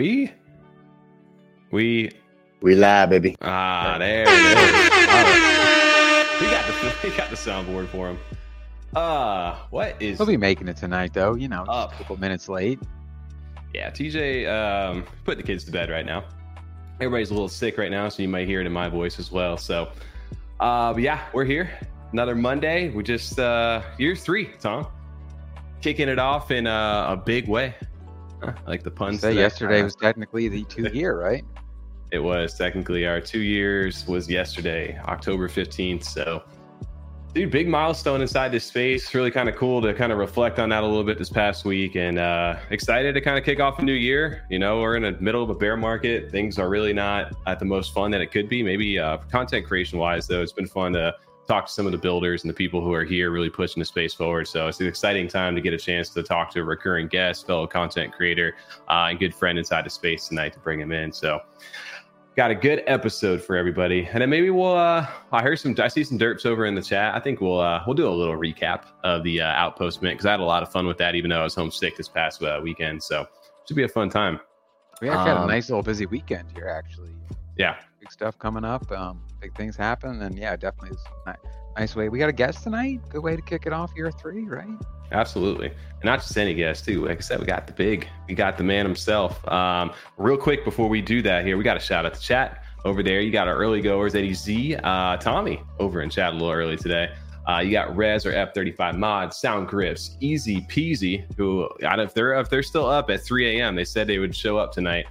We live, baby. Ah, there we go. Right. We got the soundboard for him. What is... He'll be making it tonight, though. You know, just a couple minutes late. Yeah, TJ, put the kids to bed right now. Everybody's a little sick right now, so you might hear it in my voice as well. So, but yeah, we're here. Another Monday. We just, year three, Tom. Kicking it off in a big way. I like the puns. Yesterday was technically the 2 year, right? It was technically our 2 years was yesterday, October 15th. So, dude, big milestone inside this space. Really kind of cool to kind of reflect on that a little bit this past week, and excited to kind of kick off a new year. You know, we're in the middle of a bear market. Things are really not at the most fun that it could be. Maybe content creation wise, though, it's been fun to talk to some of the builders and the people who are here really pushing the space forward. So it's an exciting time to get a chance to talk to a recurring guest, fellow content creator, and good friend inside the space tonight to bring him in. So, got a good episode for everybody, and then maybe we'll. I see some derps over in the chat. I think we'll do a little recap of the Outpost Mint, because I had a lot of fun with that, even though I was homesick this past weekend. So should be a fun time. We actually had a nice little busy weekend here, actually. Yeah, big stuff coming up. Big things happen, and yeah, definitely a nice way. We got a guest tonight. Good way to kick it off year three, right? Absolutely. And not just any guest too. Like I said, we got the man himself. Real quick before we do that here, we got a shout out to chat over there. You got our early goers, Eddie Z, Tommy over in chat a little early today. You got Rez or F35 Mod, Sound Grips, Easy Peasy, who if they're still up at 3 a.m. They said they would show up tonight.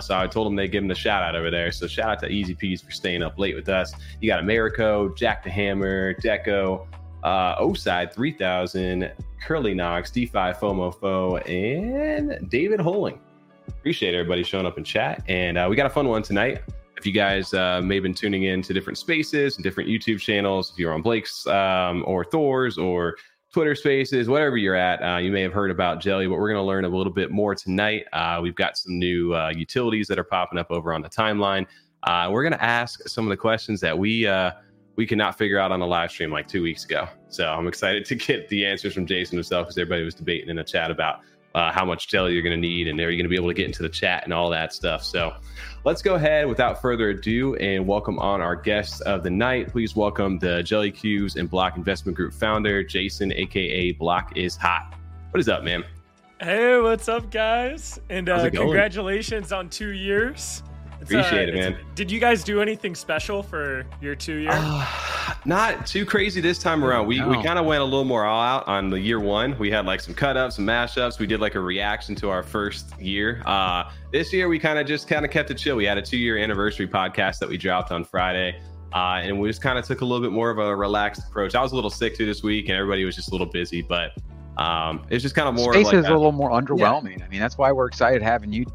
So I told them they'd give him the shout out over there. So shout out to Easy Peas for staying up late with us. You got Americo, Jack the Hammer, Deco, Oside 3000, Curly Knox, D Fi, FOMOFO, and David Holing. Appreciate everybody showing up in chat, and we got a fun one tonight. If you guys may have been tuning in to different spaces and different YouTube channels, if you're on Blake's or Thor's or Twitter Spaces, whatever you're at, you may have heard about Jelly, but we're going to learn a little bit more tonight. We've got some new utilities that are popping up over on the timeline. We're going to ask some of the questions that we could not figure out on the live stream like 2 weeks ago. So I'm excited to get the answers from Jason himself, because everybody was debating in the chat about how much jelly you're going to need, and are you going to be able to get into the chat and all that stuff. So let's go ahead without further ado and welcome on our guests of the night. Please welcome the Jelly Cubes and Block Investment Group founder, Jason, aka Block is Hot. What is up, man? Hey, what's up, guys? And congratulations on 2 years. Appreciate it, man. Did you guys do anything special for your 2 year? Not too crazy this time around. We kind of went a little more all out on the year one. We had like some cut ups and mashups. We did like a reaction to our first year. This year we kind of kept it chill. We had a 2 year anniversary podcast that we dropped on Friday. And we just kind of took a little bit more of a relaxed approach. I was a little sick too this week, and everybody was just a little busy, but it's just kind of more space like is a little more underwhelming. Yeah. I mean, that's why we're excited having you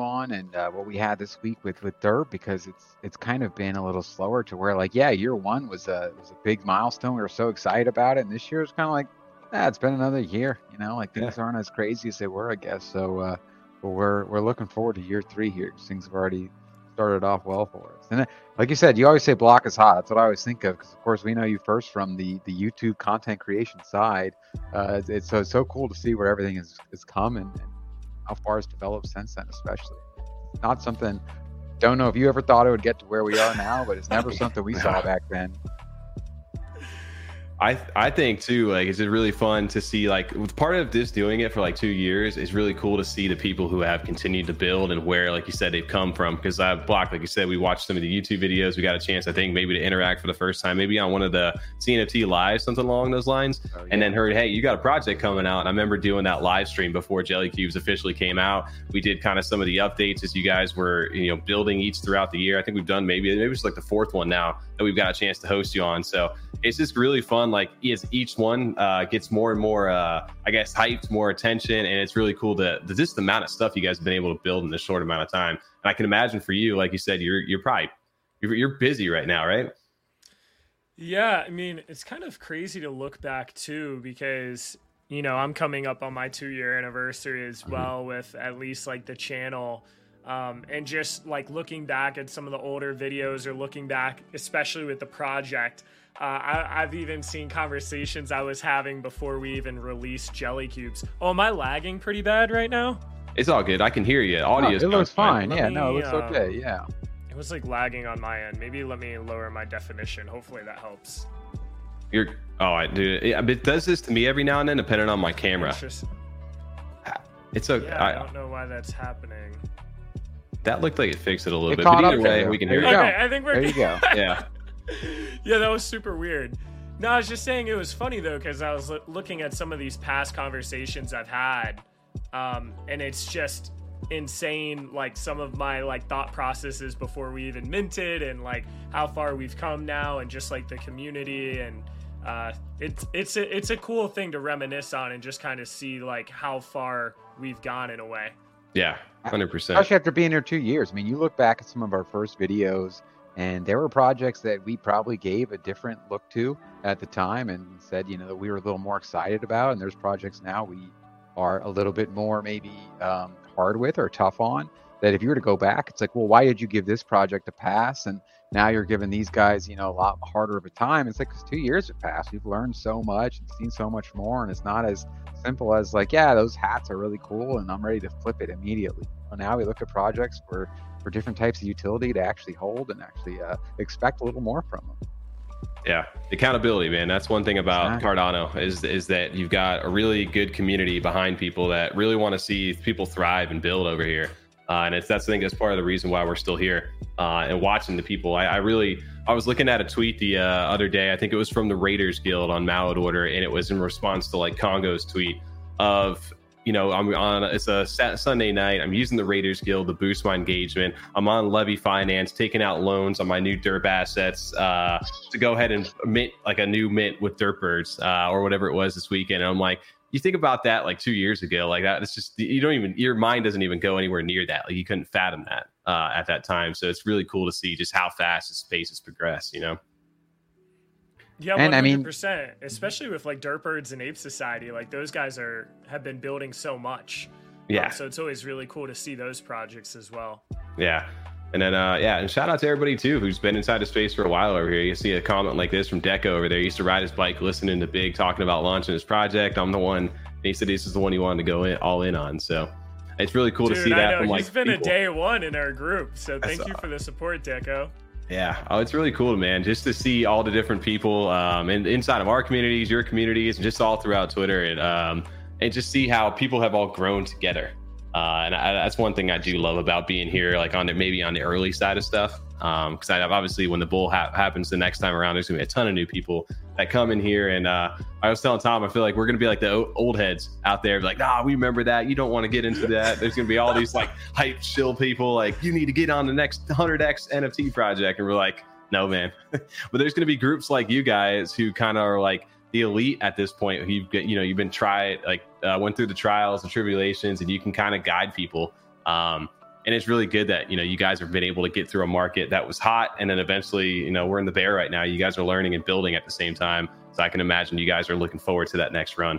on, and what we had this week with Derp, because it's kind of been a little slower to where like, yeah, year one was a big milestone. We were so excited about it. And this year it's kind of like, it's been another year, you know, like things aren't as crazy as they were, I guess. So, but we're looking forward to year three here. Things have already started off well for us. And then, like you said, you always say Block is Hot. That's what I always think of, because of course we know you first from the YouTube content creation side. It's so cool to see where everything is come and how far it's developed since then, especially. Not something, don't know if you ever thought it would get to where we are now, but it's never something we saw back then. I think too, like, it's really fun to see, like, part of this doing it for like 2 years is really cool to see the people who have continued to build and where, like you said, they've come from. Because I've Blocked, like you said, we watched some of the YouTube videos. We got a chance, I think, maybe to interact for the first time, maybe on one of the CNFT lives, something along those lines. Oh, yeah. And then heard, hey, you got a project coming out. And I remember doing that live stream before Jelly Cubes officially came out. We did kind of some of the updates as you guys were, you know, building each throughout the year. I think we've done maybe it's like the fourth one now that we've got a chance to host you on. So it's just really fun. Like, as each one gets more and more, I guess, hyped, more attention, and it's really cool to just the amount of stuff you guys have been able to build in this short amount of time. And I can imagine for you, like you said, you're probably busy right now, right? Yeah, I mean, it's kind of crazy to look back too, because you know I'm coming up on my 2 year anniversary as well with at least like the channel. And just like looking back at some of the older videos, or looking back, especially with the project, I've even seen conversations I was having before we even released Jelly Cubes. Oh, am I lagging pretty bad right now? It's all good. I can hear you. Audio. It looks fine. Yeah, no, it looks okay. Yeah. It was like lagging on my end. Maybe let me lower my definition. Hopefully that helps. You're dude. It does this to me every now and then, depending on my camera. It's okay. Yeah, I don't know why that's happening. That looked like it fixed it a little bit. But either way, we can hear you. Okay, I think we're good. There you go. Yeah. Yeah, that was super weird. No, I was just saying it was funny though, because I was looking at some of these past conversations I've had, and it's just insane, like some of my like thought processes before we even minted, and like how far we've come now, and just like the community, and it's a cool thing to reminisce on and just kind of see like how far we've gone in a way. Yeah, 100%. Especially after being here 2 years. I mean, you look back at some of our first videos, and there were projects that we probably gave a different look to at the time and said, you know, that we were a little more excited about. And there's projects now we are a little bit more maybe hard with or tough on, that if you were to go back, it's like, well, why did you give this project a pass? And now you're giving these guys, you know, a lot harder of a time. It's like, 'cause 2 years have passed. We've learned so much and seen so much more. And it's not as simple as like, yeah, those hats are really cool and I'm ready to flip it immediately. Well, now we look at projects where for different types of utility to actually hold and actually expect a little more from them. Yeah, accountability, man. That's one thing about Cardano is that you've got a really good community behind people that really want to see people thrive and build over here. And that's I think that's part of the reason why we're still here and watching the people. I was looking at a tweet the other day. I think it was from the Raiders Guild on Mallet Order, and it was in response to like Congo's tweet of, you know, it's a Sunday night. I'm using the Raiders Guild to boost my engagement. I'm on Levy Finance, taking out loans on my new Derp assets to go ahead and mint like a new mint with Dirt Birds or whatever it was this weekend. And I'm like, you think about that like 2 years ago, like that. It's just your mind doesn't even go anywhere near that. Like you couldn't fathom that at that time. So it's really cool to see just how fast the space has progressed, you know. Yeah, 100%, especially with like Dirt Birds and Ape Society, like those guys have been building so much. Yeah. So it's always really cool to see those projects as well. Yeah. And then, and shout out to everybody too who's been inside the space for a while over here. You see a comment like this from Deco over there. He used to ride his bike, listening to Big talking about launching his project. I'm the one. And he said this is the one he wanted to go all in on. So it's really cool to see that. From, like, he's been people. A day one in our group. So thank you for the support, Deco. Yeah. Oh, it's really cool, man. Just to see all the different people and inside of our communities, your communities, and just all throughout Twitter, and just see how people have all grown together. And that's one thing I do love about being here, like on the early side of stuff. Because I obviously when the bull happens the next time around, there's going to be a ton of new people that come in here. And I was telling Tom, I feel like we're going to be like the old heads out there. Like, we remember that. You don't want to get into that. There's going to be all these like hype, chill people like you need to get on the next 100X NFT project. And we're like, no, man. But there's going to be groups like you guys who kind of are like the elite at this point. You've been went through the trials and tribulations, and you can kind of guide people. And it's really good that, you know, you guys have been able to get through a market that was hot. And then eventually, you know, we're in the bear right now. You guys are learning and building at the same time. So I can imagine you guys are looking forward to that next run.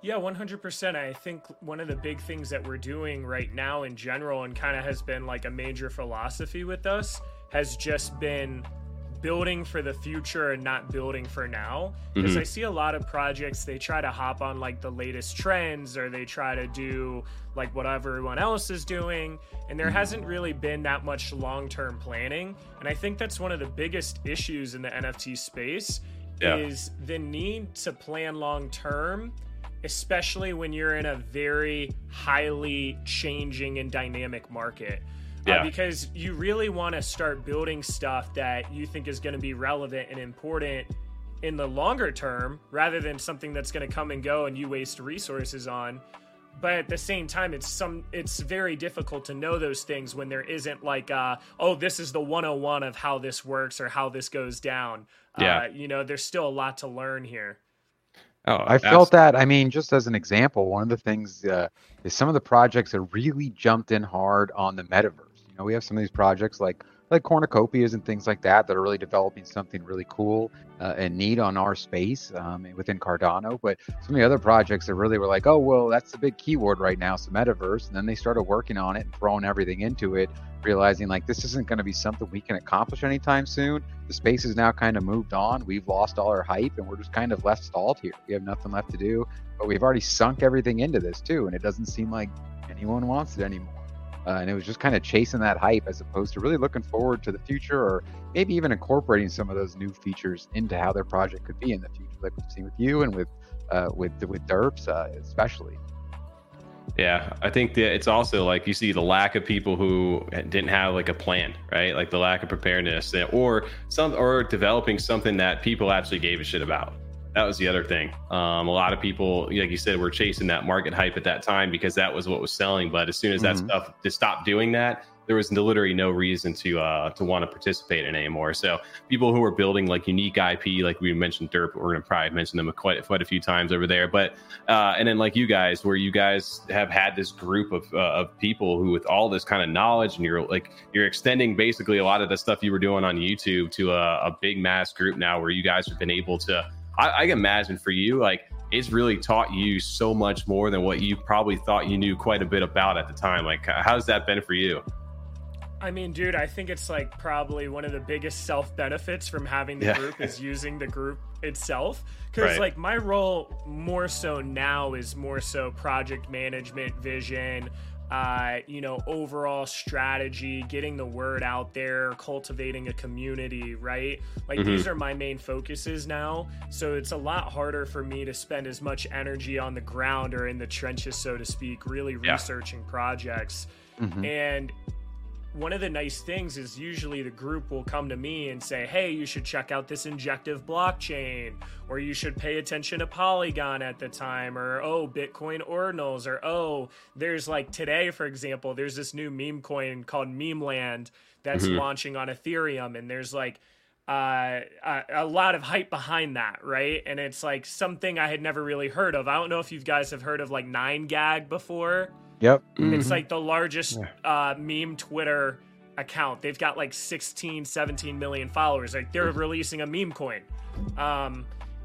Yeah, 100%. I think one of the big things that we're doing right now in general, and kind of has been like a major philosophy with us, has just been building for the future and not building for now. Because I see a lot of projects, they try to hop on like the latest trends, or they try to do like what everyone else is doing, and there hasn't really been that much long-term planning. And I think that's one of the biggest issues in the NFT space, is the need to plan long-term, especially when you're in a very highly changing and dynamic market. Yeah. Because you really want to start building stuff that you think is going to be relevant and important in the longer term, rather than something that's going to come and go and you waste resources on. But at the same time, it's very difficult to know those things when there isn't like, this is the 101 of how this works or how this goes down. Yeah. There's still a lot to learn here. Oh, I felt that. I mean, just as an example, one of the things is some of the projects that really jumped in hard on the metaverse. You know, we have some of these projects like like Cornucopias and things like that that are really developing something really cool and neat on our space within Cardano. But so many other projects that really were like, oh, well, that's the big keyword right now, so metaverse. And then they started working on it and throwing everything into it, realizing like this isn't going to be something we can accomplish anytime soon. The space has now kind of moved on. We've lost all our hype and we're just kind of left stalled here. We have nothing left to do, but we've already sunk everything into this too. And it doesn't seem like anyone wants it anymore. And it was just kind of chasing that hype as opposed to really looking forward to the future, or maybe even incorporating some of those new features into how their project could be in the future, like we've seen with you and with Derps especially. Yeah, I think that it's also like you see the lack of people who didn't have like a plan, right? Like the lack of preparedness or developing something that people actually gave a shit about. That was the other thing. A lot of people, like you said, were chasing that market hype at that time because that was what was selling. But as soon as that stuff just stopped doing that, there was literally no reason to want to participate in it anymore. So people who were building like unique IP, like we mentioned Derp, we're going to probably mention them quite a few times over there. But and then like you guys, where you guys have had this group of people who with all this kind of knowledge, and you're extending basically a lot of the stuff you were doing on YouTube to a big mass group now, where you guys have been able to. I can imagine for you, like it's really taught you so much more than what you probably thought you knew quite a bit about at the time. Like, how's that been for you? I mean, dude, I think it's like probably one of the biggest self benefits from having the group is using the group itself. Because like my role more so now is more so project management, vision, overall strategy, getting the word out there, cultivating a community, right? Like these are my main focuses now. So it's a lot harder for me to spend as much energy on the ground or in the trenches, so to speak, really researching projects. And one of the nice things is usually the group will come to me and say, hey, you should check out this injective blockchain, or you should pay attention to Polygon at the time, or, oh, Bitcoin ordinals, or, oh, there's like today, for example, there's this new meme coin called Memeland that's launching on Ethereum. And there's like a lot of hype behind that, right? And it's like something I had never really heard of. I don't know if you guys have heard of like 9gag before. Yep. It's like the largest meme Twitter account. They've got like 16, 17 million followers. Like they're releasing a meme coin. And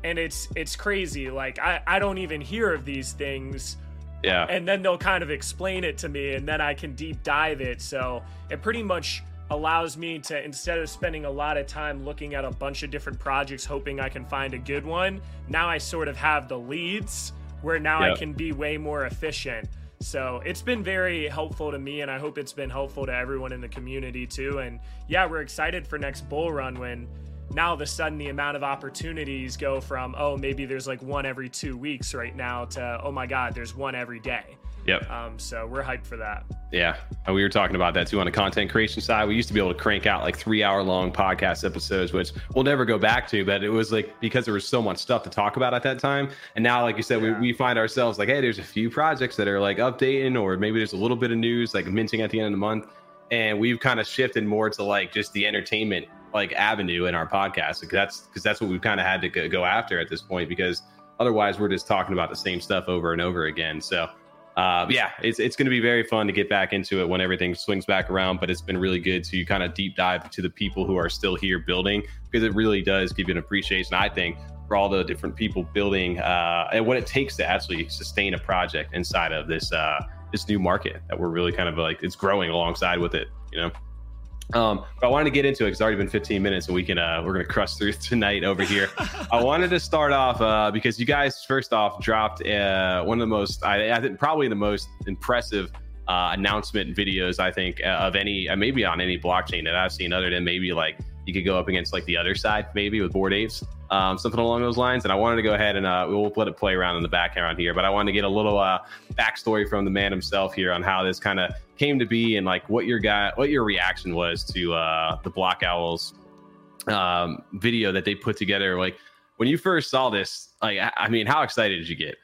it's crazy. Like I don't even hear of these things. Yeah. And then they'll kind of explain it to me and then I can deep dive it. So it pretty much allows me to, instead of spending a lot of time looking at a bunch of different projects, hoping I can find a good one. Now I sort of have the leads where now I can be way more efficient. So it's been very helpful to me, and I hope it's been helpful to everyone in the community too. And yeah, we're excited for next bull run when now all of a sudden the amount of opportunities go from, oh, maybe there's like one every 2 weeks right now to, oh my God, there's one every day. Yep. So we're hyped for that. Yeah. We were talking about that too on the content creation side. We used to be able to crank out like 3 hour long podcast episodes, which we'll never go back to, but it was like because there was so much stuff to talk about at that time. And now, like you said, we find ourselves like, hey, there's a few projects that are like updating, or maybe there's a little bit of news like minting at the end of the month. And we've kind of shifted more to like just the entertainment like avenue in our podcast. Like that's what we've kind of had to go after at this point, because otherwise we're just talking about the same stuff over and over again. So it's going to be very fun to get back into it when everything swings back around, but it's been really good to kind of deep dive to the people who are still here building, because it really does give you an appreciation, I think, for all the different people building and what it takes to actually sustain a project inside of this new market that we're really kind of like, it's growing alongside with it, you know. But I wanted to get into it because it's already been 15 minutes and we're going to crush through tonight over here. I wanted to start off because you guys first off dropped one of the most, I think probably the most impressive announcement videos, I think, of any, maybe on any blockchain that I've seen, other than maybe like you could go up against like the other side, maybe with Bored Apes, something along those lines. And I wanted to go ahead and we'll let it play around in the background here, but I wanted to get a little backstory from the man himself here on how this kind of came to be and like what your reaction was to the Block Owls video that they put together. Like when you first saw this, like I mean, how excited did you get?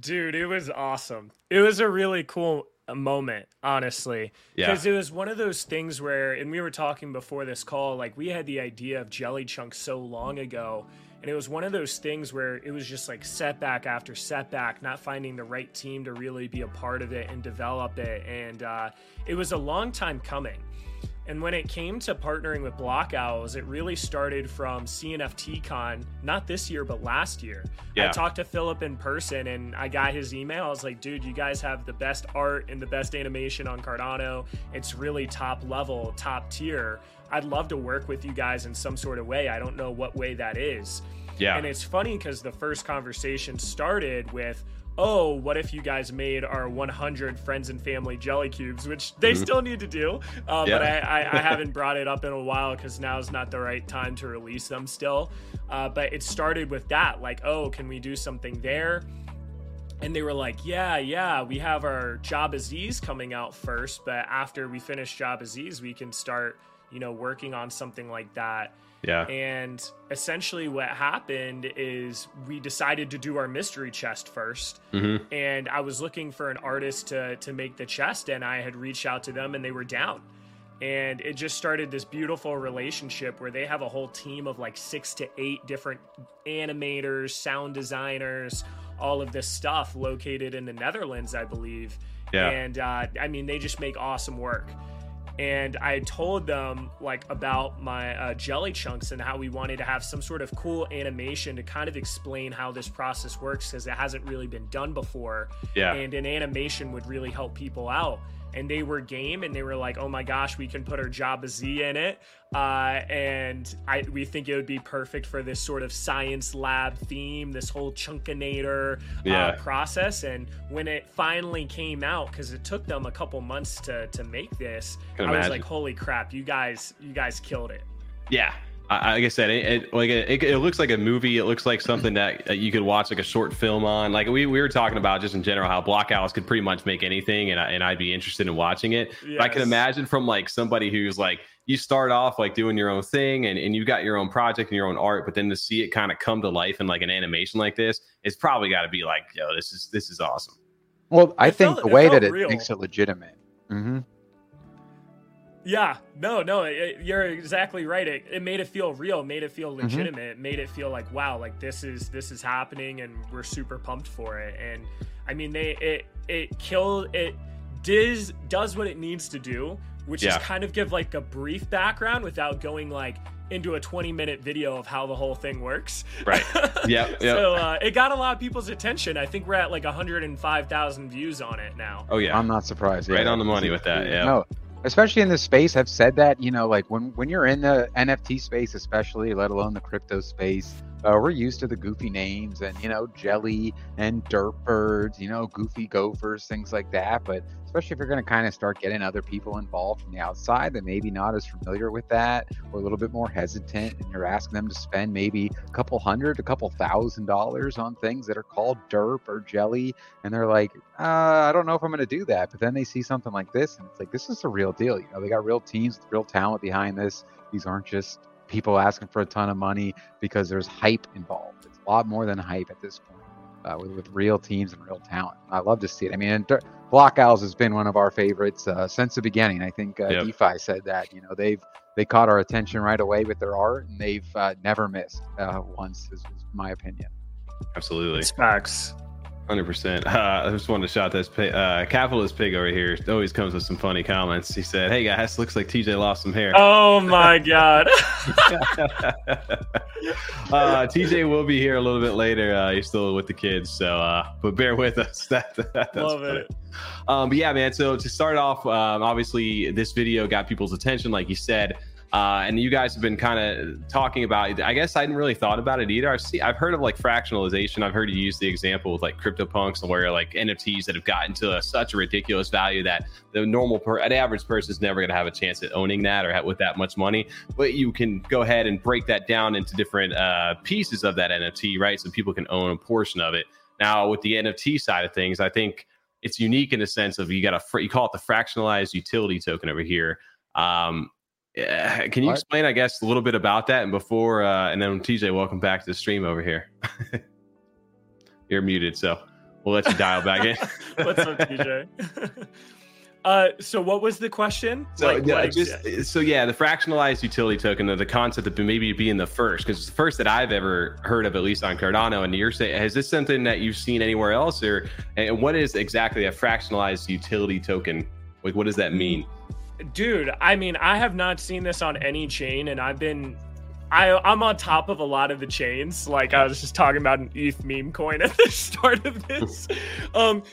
Dude, it was awesome. It was a really cool moment, honestly, because it was one of those things where, and we were talking before this call, like we had the idea of Jelly Chunks so long ago, and it was one of those things where it was just like setback after setback, not finding the right team to really be a part of it and develop it. And it was a long time coming. And when it came to partnering with Block Owls, it really started from CNFTCon, not this year, but last year. Yeah. I talked to Philip in person and I got his email. I was like, dude, you guys have the best art and the best animation on Cardano. It's really top level, top tier. I'd love to work with you guys in some sort of way. I don't know what way that is. Yeah. And it's funny because the first conversation started with, oh, what if you guys made our 100 friends and family Jelly Cubes, which they still need to do, but I haven't brought it up in a while because now's not the right time to release them still. But it started with that, like, oh, can we do something there? And they were like, yeah, we have our Jabba Z's coming out first, but after we finish Jabba Z's, we can start, working on something like that. Yeah. And essentially what happened is we decided to do our mystery chest first. Mm-hmm. And I was looking for an artist to make the chest, and I had reached out to them and they were down. And it just started this beautiful relationship where they have a whole team of like 6 to 8 different animators, sound designers, all of this stuff located in the Netherlands, I believe. Yeah. And they just make awesome work. And I told them about my Jelly Chunks and how we wanted to have some sort of cool animation to kind of explain how this process works because it hasn't really been done before. Yeah. And an animation would really help people out. And they were game and they were like, oh my gosh, we can put our Jabba Z in it. And we think it would be perfect for this sort of science lab theme, this whole Chunkinator process. And when it finally came out, because it took them a couple months to make this, I was like, holy crap, you guys killed it. Yeah. Like I said, it looks like a movie. It looks like something that you could watch like a short film on. Like we were talking about just in general how Block Owls could pretty much make anything, and I'd be interested in watching it. Yes. But I can imagine from somebody who's you start off doing your own thing and you've got your own project and your own art, but then to see it kind of come to life in an animation like this, it's probably got to be this is awesome. Well, I think the way that it makes it legitimate. Mm-hmm. Yeah, no, you're exactly right. It made it feel real, made it feel legitimate, mm-hmm. made it feel like, wow, this is happening and we're super pumped for it. And it does what it needs to do, which is kind of give a brief background without going into a 20-minute video of how the whole thing works. Right. Yeah. So it got a lot of people's attention. I think we're at 105,000 views on it now. Oh yeah, I'm not surprised. Right on the money with that. Yeah. No. Especially in this space, I've said that, when you're in the NFT space, especially, let alone the crypto space, we're used to the goofy names and, Jelly and Dirt Birds, goofy gophers, things like that. But especially if you're going to kind of start getting other people involved from the outside that maybe not as familiar with that or a little bit more hesitant, and you're asking them to spend maybe $200 to $2,000 on things that are called Derp or Jelly, and they're like, I don't know if I'm going to do that. But then they see something like this, and it's like, this is the real deal. They got real teams with real talent behind this. These aren't just people asking for a ton of money because there's hype involved. It's a lot more than hype at this point. With real teams and real talent. I love to see it. Block Owls has been one of our favorites since the beginning. I think DeFi said that, they caught our attention right away with their art, and they've never missed once, is my opinion. Absolutely. It's facts. 100%. I just wanted to shout this Capitalist Pig over here. Always comes with some funny comments. He said, hey guys, looks like TJ lost some hair. Oh my God. TJ will be here a little bit later. He's still with the kids. So, but bear with us. That's love funny. It. But yeah, man. So to start off, obviously this video got people's attention, like you said. And you guys have been kind of talking about it. I guess I hadn't really thought about it either. I've heard of fractionalization. I've heard you use the example with CryptoPunks, where NFTs that have gotten to such a ridiculous value that the normal an average person is never going to have a chance at owning that or with that much money. But you can go ahead and break that down into different pieces of that NFT, right? So people can own a portion of it. Now, with the NFT side of things, I think it's unique in the sense of you call it the fractionalized utility token over here. Can you explain, I guess, a little bit about that? And before, and then TJ, welcome back to the stream over here. You're muted, so we'll let you dial back in. What's up, TJ? So what was the question? So, the fractionalized utility token, the concept of maybe being the first, because it's the first that I've ever heard of, at least on Cardano. And you're saying, is this something that you've seen anywhere else, and what is exactly a fractionalized utility token? What does that mean? Dude, I mean, I have not seen this on any chain, and I've been... I'm on top of a lot of the chains. Like, I was just talking about an ETH meme coin at the start of this.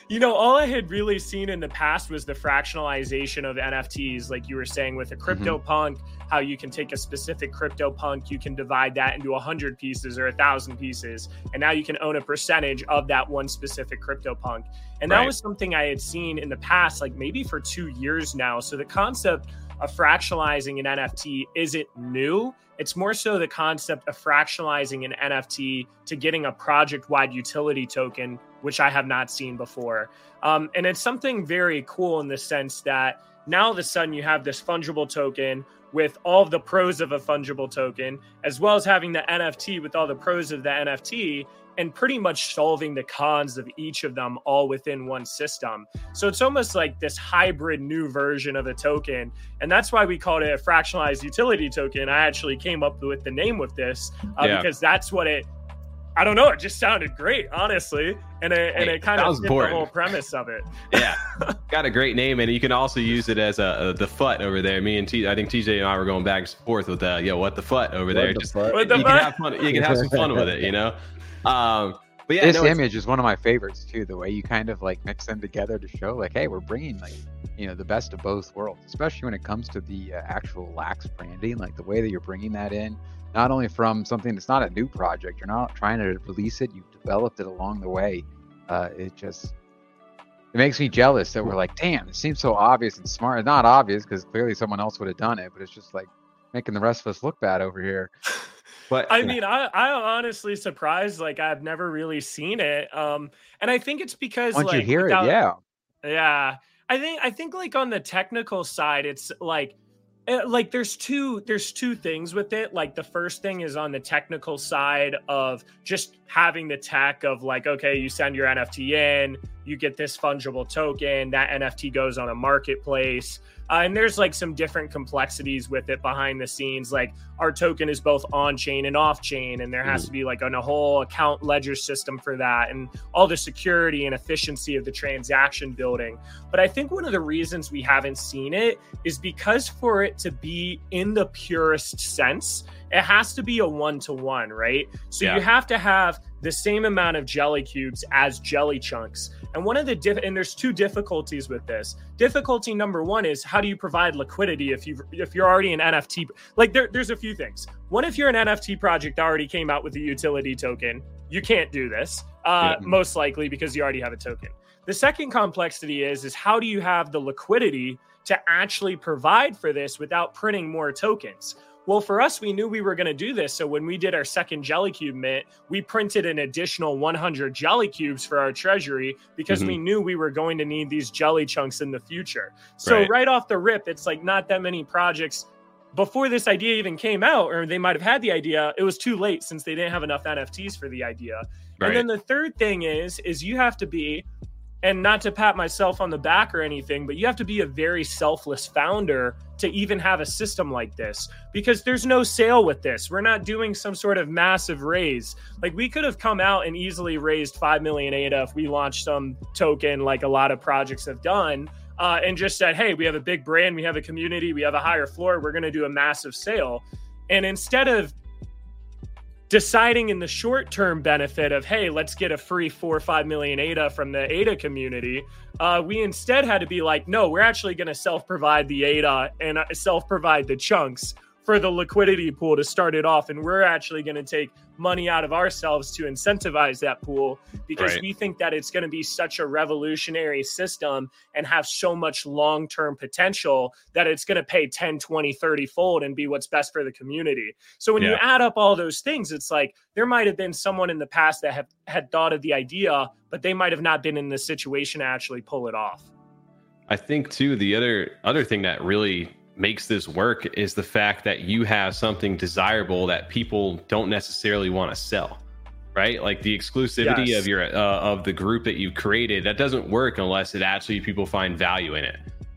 You know, all I had really seen in the past was the fractionalization of NFTs, like you were saying with a CryptoPunk, how you can take a specific CryptoPunk, you can divide that into 100 pieces or 1,000 pieces, and now you can own a percentage of that one specific CryptoPunk. And that was something I had seen in the past, like maybe for 2 years now. So the concept of fractionalizing an NFT isn't new. It's more so the concept of fractionalizing an NFT to getting a project-wide utility token, which I have not seen before. And it's something very cool in the sense that now all of a sudden you have this fungible token with all of the pros of a fungible token, as well as having the NFT with all the pros of the NFT, and pretty much solving the cons of each of them all within one system. So it's almost like this hybrid new version of a token. And that's why we called it a fractionalized utility token. I actually came up with the name with this because that's what it, I don't know, it just sounded great, honestly. And it kind of fit the whole premise of it. Yeah, got a great name. And you can also use it as the FUT over there. Me and I think TJ and I were going back and forth with, what the FUT over there. You can have some fun with it, you know? But yeah, this image is one of my favorites too, the way you kind of like mix them together to show like, hey, we're bringing like, you know, the best of both worlds, especially when it comes to the actual lax branding, like the way that you're bringing that in, not only from something that's not a new project, you're not trying to release it, you've developed it along the way. It makes me jealous that we're like, damn, it seems so obvious and smart. It's not obvious because clearly someone else would have done it, but it's just like making the rest of us look bad over here. But I mean, I'm honestly surprised. Like, I've never really seen it. And I think it's because once like, you hear without, it, yeah. I think like on the technical side, it's like there's two things with it. Like the first thing is on the technical side of just having the tech of like, okay, you send your NFT in, you get this fungible token, that NFT goes on a marketplace. And there's like some different complexities with it behind the scenes. Like our token is both on chain and off chain, and there has to be like a whole account ledger system for that and all the security and efficiency of the transaction building. But I think one of the reasons we haven't seen it is because for it to be in the purest sense, it has to be a one-to-one, right? So you have to have the same amount of jelly cubes as jelly chunks. And one of the and there's two difficulties with this. Difficulty number one is, how do you provide liquidity if you're already an NFT? Like there's a few things. One, if you're an NFT project that already came out with a utility token, you can't do this most likely because you already have a token. The second complexity is how do you have the liquidity to actually provide for this without printing more tokens? Well, for us, we knew we were going to do this. So when we did our second Jelly Cube mint, we printed an additional 100 Jelly Cubes for our treasury because we knew we were going to need these jelly chunks in the future. So right off the rip, it's like not that many projects before this idea even came out, or they might have had the idea. It was too late since they didn't have enough NFTs for the idea. And then the third thing is you have to be, and not to pat myself on the back or anything, but you have to be a very selfless founder to even have a system like this, because there's no sale with this. We're not doing some sort of massive raise. Like we could have come out and easily raised 5 million ADA if we launched some token like a lot of projects have done and just said, hey, we have a big brand, we have a community, we have a higher floor, we're going to do a massive sale. And instead of deciding in the short-term benefit of, hey, let's get a free 4 or 5 million ADA from the ADA community, we instead had to be like, no, we're actually going to self-provide the ADA and self-provide the chunks for the liquidity pool to start it off. And we're actually going to take money out of ourselves to incentivize that pool because we think that it's going to be such a revolutionary system and have so much long-term potential that it's going to pay 10, 20, 30 fold and be what's best for the community. So when you add up all those things, it's like there might've been someone in the past that had thought of the idea, but they might've not been in the situation to actually pull it off. I think too, the other thing that really makes this work is the fact that you have something desirable that people don't necessarily want to sell, right? Like the exclusivity of your of the group that you've created, that doesn't work unless it actually people find value in it.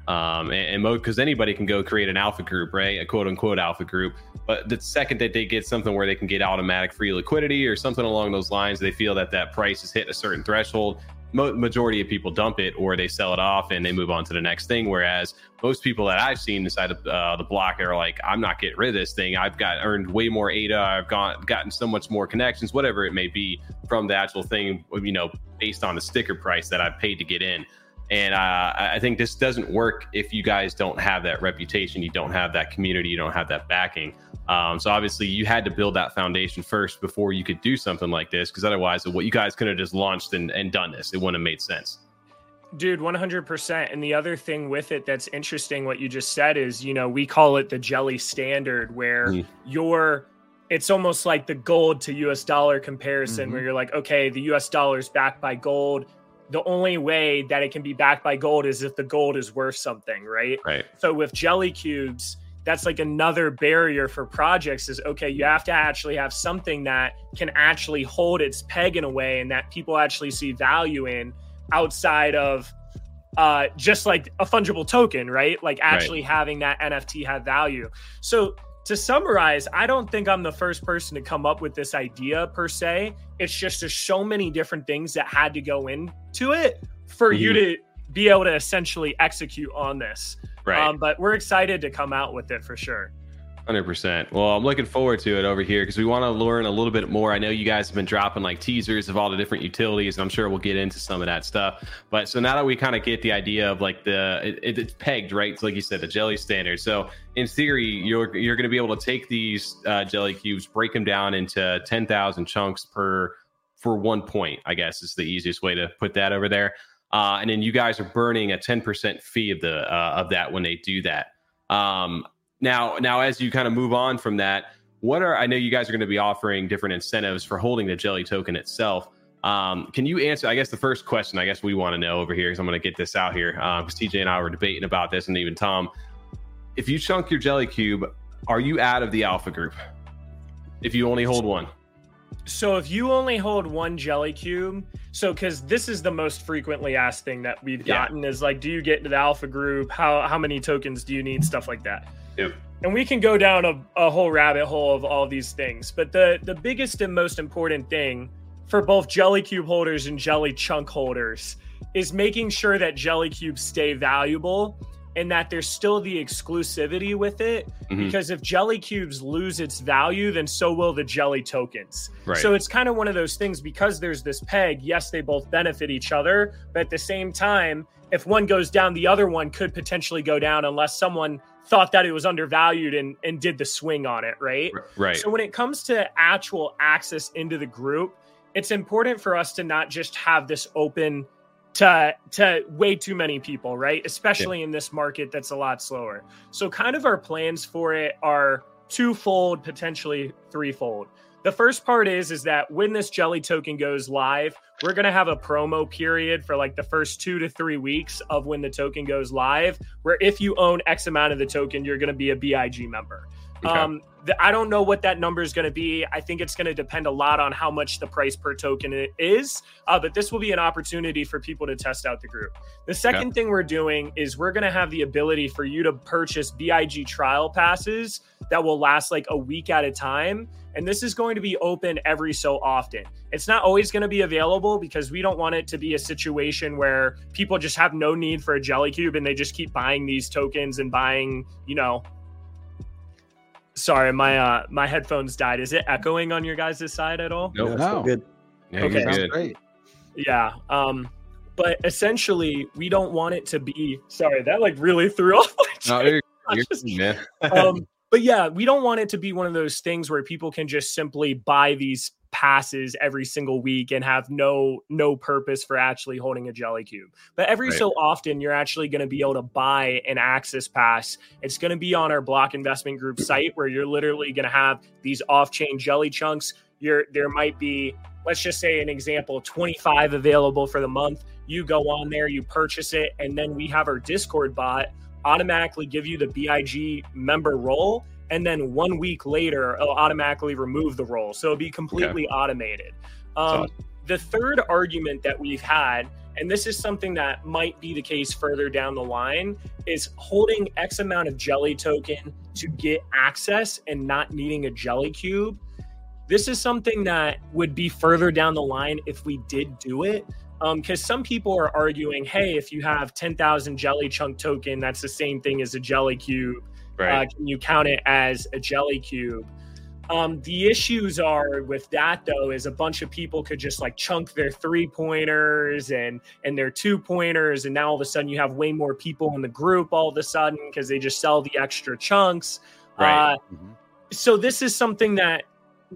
And because anybody can go create an alpha group, right? A quote unquote alpha group. But the second that they get something where they can get automatic free liquidity or something along those lines, they feel that price has hit a certain threshold majority of people dump it, or they sell it off and they move on to the next thing. Whereas most people that I've seen inside of the block are like, I'm not getting rid of this thing. I've got earned way more ADA. I've gotten so much more connections, whatever it may be, from the actual thing, you know, based on the sticker price that I've paid to get in. And I think this doesn't work if you guys don't have that reputation, you don't have that community, you don't have that backing. So obviously you had to build that foundation first before you could do something like this, because otherwise what you guys could have just launched and done this, it wouldn't have made sense. Dude, 100%. And the other thing with it that's interesting, what you just said is, you know, we call it the jelly standard, where it's almost like the gold to US dollar comparison, where you're like, okay, the US dollar is backed by gold. The only way that it can be backed by gold is if the gold is worth something, right? Right. So with Jelly Cubes, that's like another barrier for projects is, okay, you have to actually have something that can actually hold its peg in a way and that people actually see value in, outside of just like a fungible token, right? Like actually having that NFT have value. So to summarize, I don't think I'm the first person to come up with this idea per se. It's just there's so many different things that had to go into it for you to be able to essentially execute on this. Right. But we're excited to come out with it for sure. 100%. Well, I'm looking forward to it over here because we want to learn a little bit more. I know you guys have been dropping like teasers of all the different utilities, and I'm sure we'll get into some of that stuff. But so now that we kind of get the idea of like it's pegged, right? It's like you said, the jelly standard. So in theory, you're going to be able to take these jelly cubes, break them down into 10,000 chunks for 1 point, I guess is the easiest way to put that over there. And then you guys are burning a 10% fee of the of that when they do that. Now, as you kind of move on from that, I know you guys are going to be offering different incentives for holding the jelly token itself. Can you answer, I guess, the first question I guess we want to know over here, because I'm going to get this out here, because TJ and I were debating about this, and even Tom. If you chunk your jelly cube, are you out of the alpha group if you only hold one? So if you only hold one jelly cube, because this is the most frequently asked thing that we've gotten is like, do you get into the alpha group? How many tokens do you need? Stuff like that. Yep. And we can go down a whole rabbit hole of all these things. But the biggest and most important thing for both jelly cube holders and jelly chunk holders is making sure that jelly cubes stay valuable and that there's still the exclusivity with it. Because if jelly cubes lose its value, then so will the jelly tokens. Right. So it's kind of one of those things, because there's this peg, yes, they both benefit each other. But at the same time, if one goes down, the other one could potentially go down unless someone thought that it was undervalued and did the swing on it, right? Right. So when it comes to actual access into the group, it's important for us to not just have this open to way too many people, right? Especially in this market that's a lot slower. So kind of our plans for it are twofold, potentially threefold. The first part is that when this jelly token goes live, we're going to have a promo period for like the first 2 to 3 weeks of when the token goes live, where if you own X amount of the token, you're going to be a BIG member. Okay. I don't know what that number is going to be. I think it's going to depend a lot on how much the price per token is, but this will be an opportunity for people to test out the group. The second thing we're doing is we're going to have the ability for you to purchase BIG trial passes that will last like a week at a time. And this is going to be open every so often. It's not always going to be available because we don't want it to be a situation where people just have no need for a jelly cube and they just keep buying these tokens and buying, Sorry, my headphones died. Is it echoing on your guys' side at all? No, no. Good. Yeah, okay, good. Great. Yeah, but essentially, we don't want it to be. Sorry, that like really threw off. No, you're but yeah, we don't want it to be one of those things where people can just simply buy these passes every single week and have no purpose for actually holding a jelly cube. But every so often, you're actually going to be able to buy an access pass. It's going to be on our Block Investment Group site, where you're literally going to have these off-chain jelly chunks. There might be, let's just say an example, 25 available for the month. You go on there, you purchase it, and then we have our Discord bot automatically give you the BIG member role, and then 1 week later it'll automatically remove the role, so it'll be completely automated. The third argument that we've had, and this is something that might be the case further down the line, is holding X amount of jelly token to get access and not needing a jelly cube. This is something that would be further down the line if we did do it, Because some people are arguing, hey, if you have 10,000 Jelly Chunk token, that's the same thing as a Jelly Cube. Right. Can you count it as a Jelly Cube? The issues are with that, though, is a bunch of people could just like chunk their 3-pointers and their 2-pointers. And now all of a sudden you have way more people in the group all of a sudden because they just sell the extra chunks. Right. So this is something that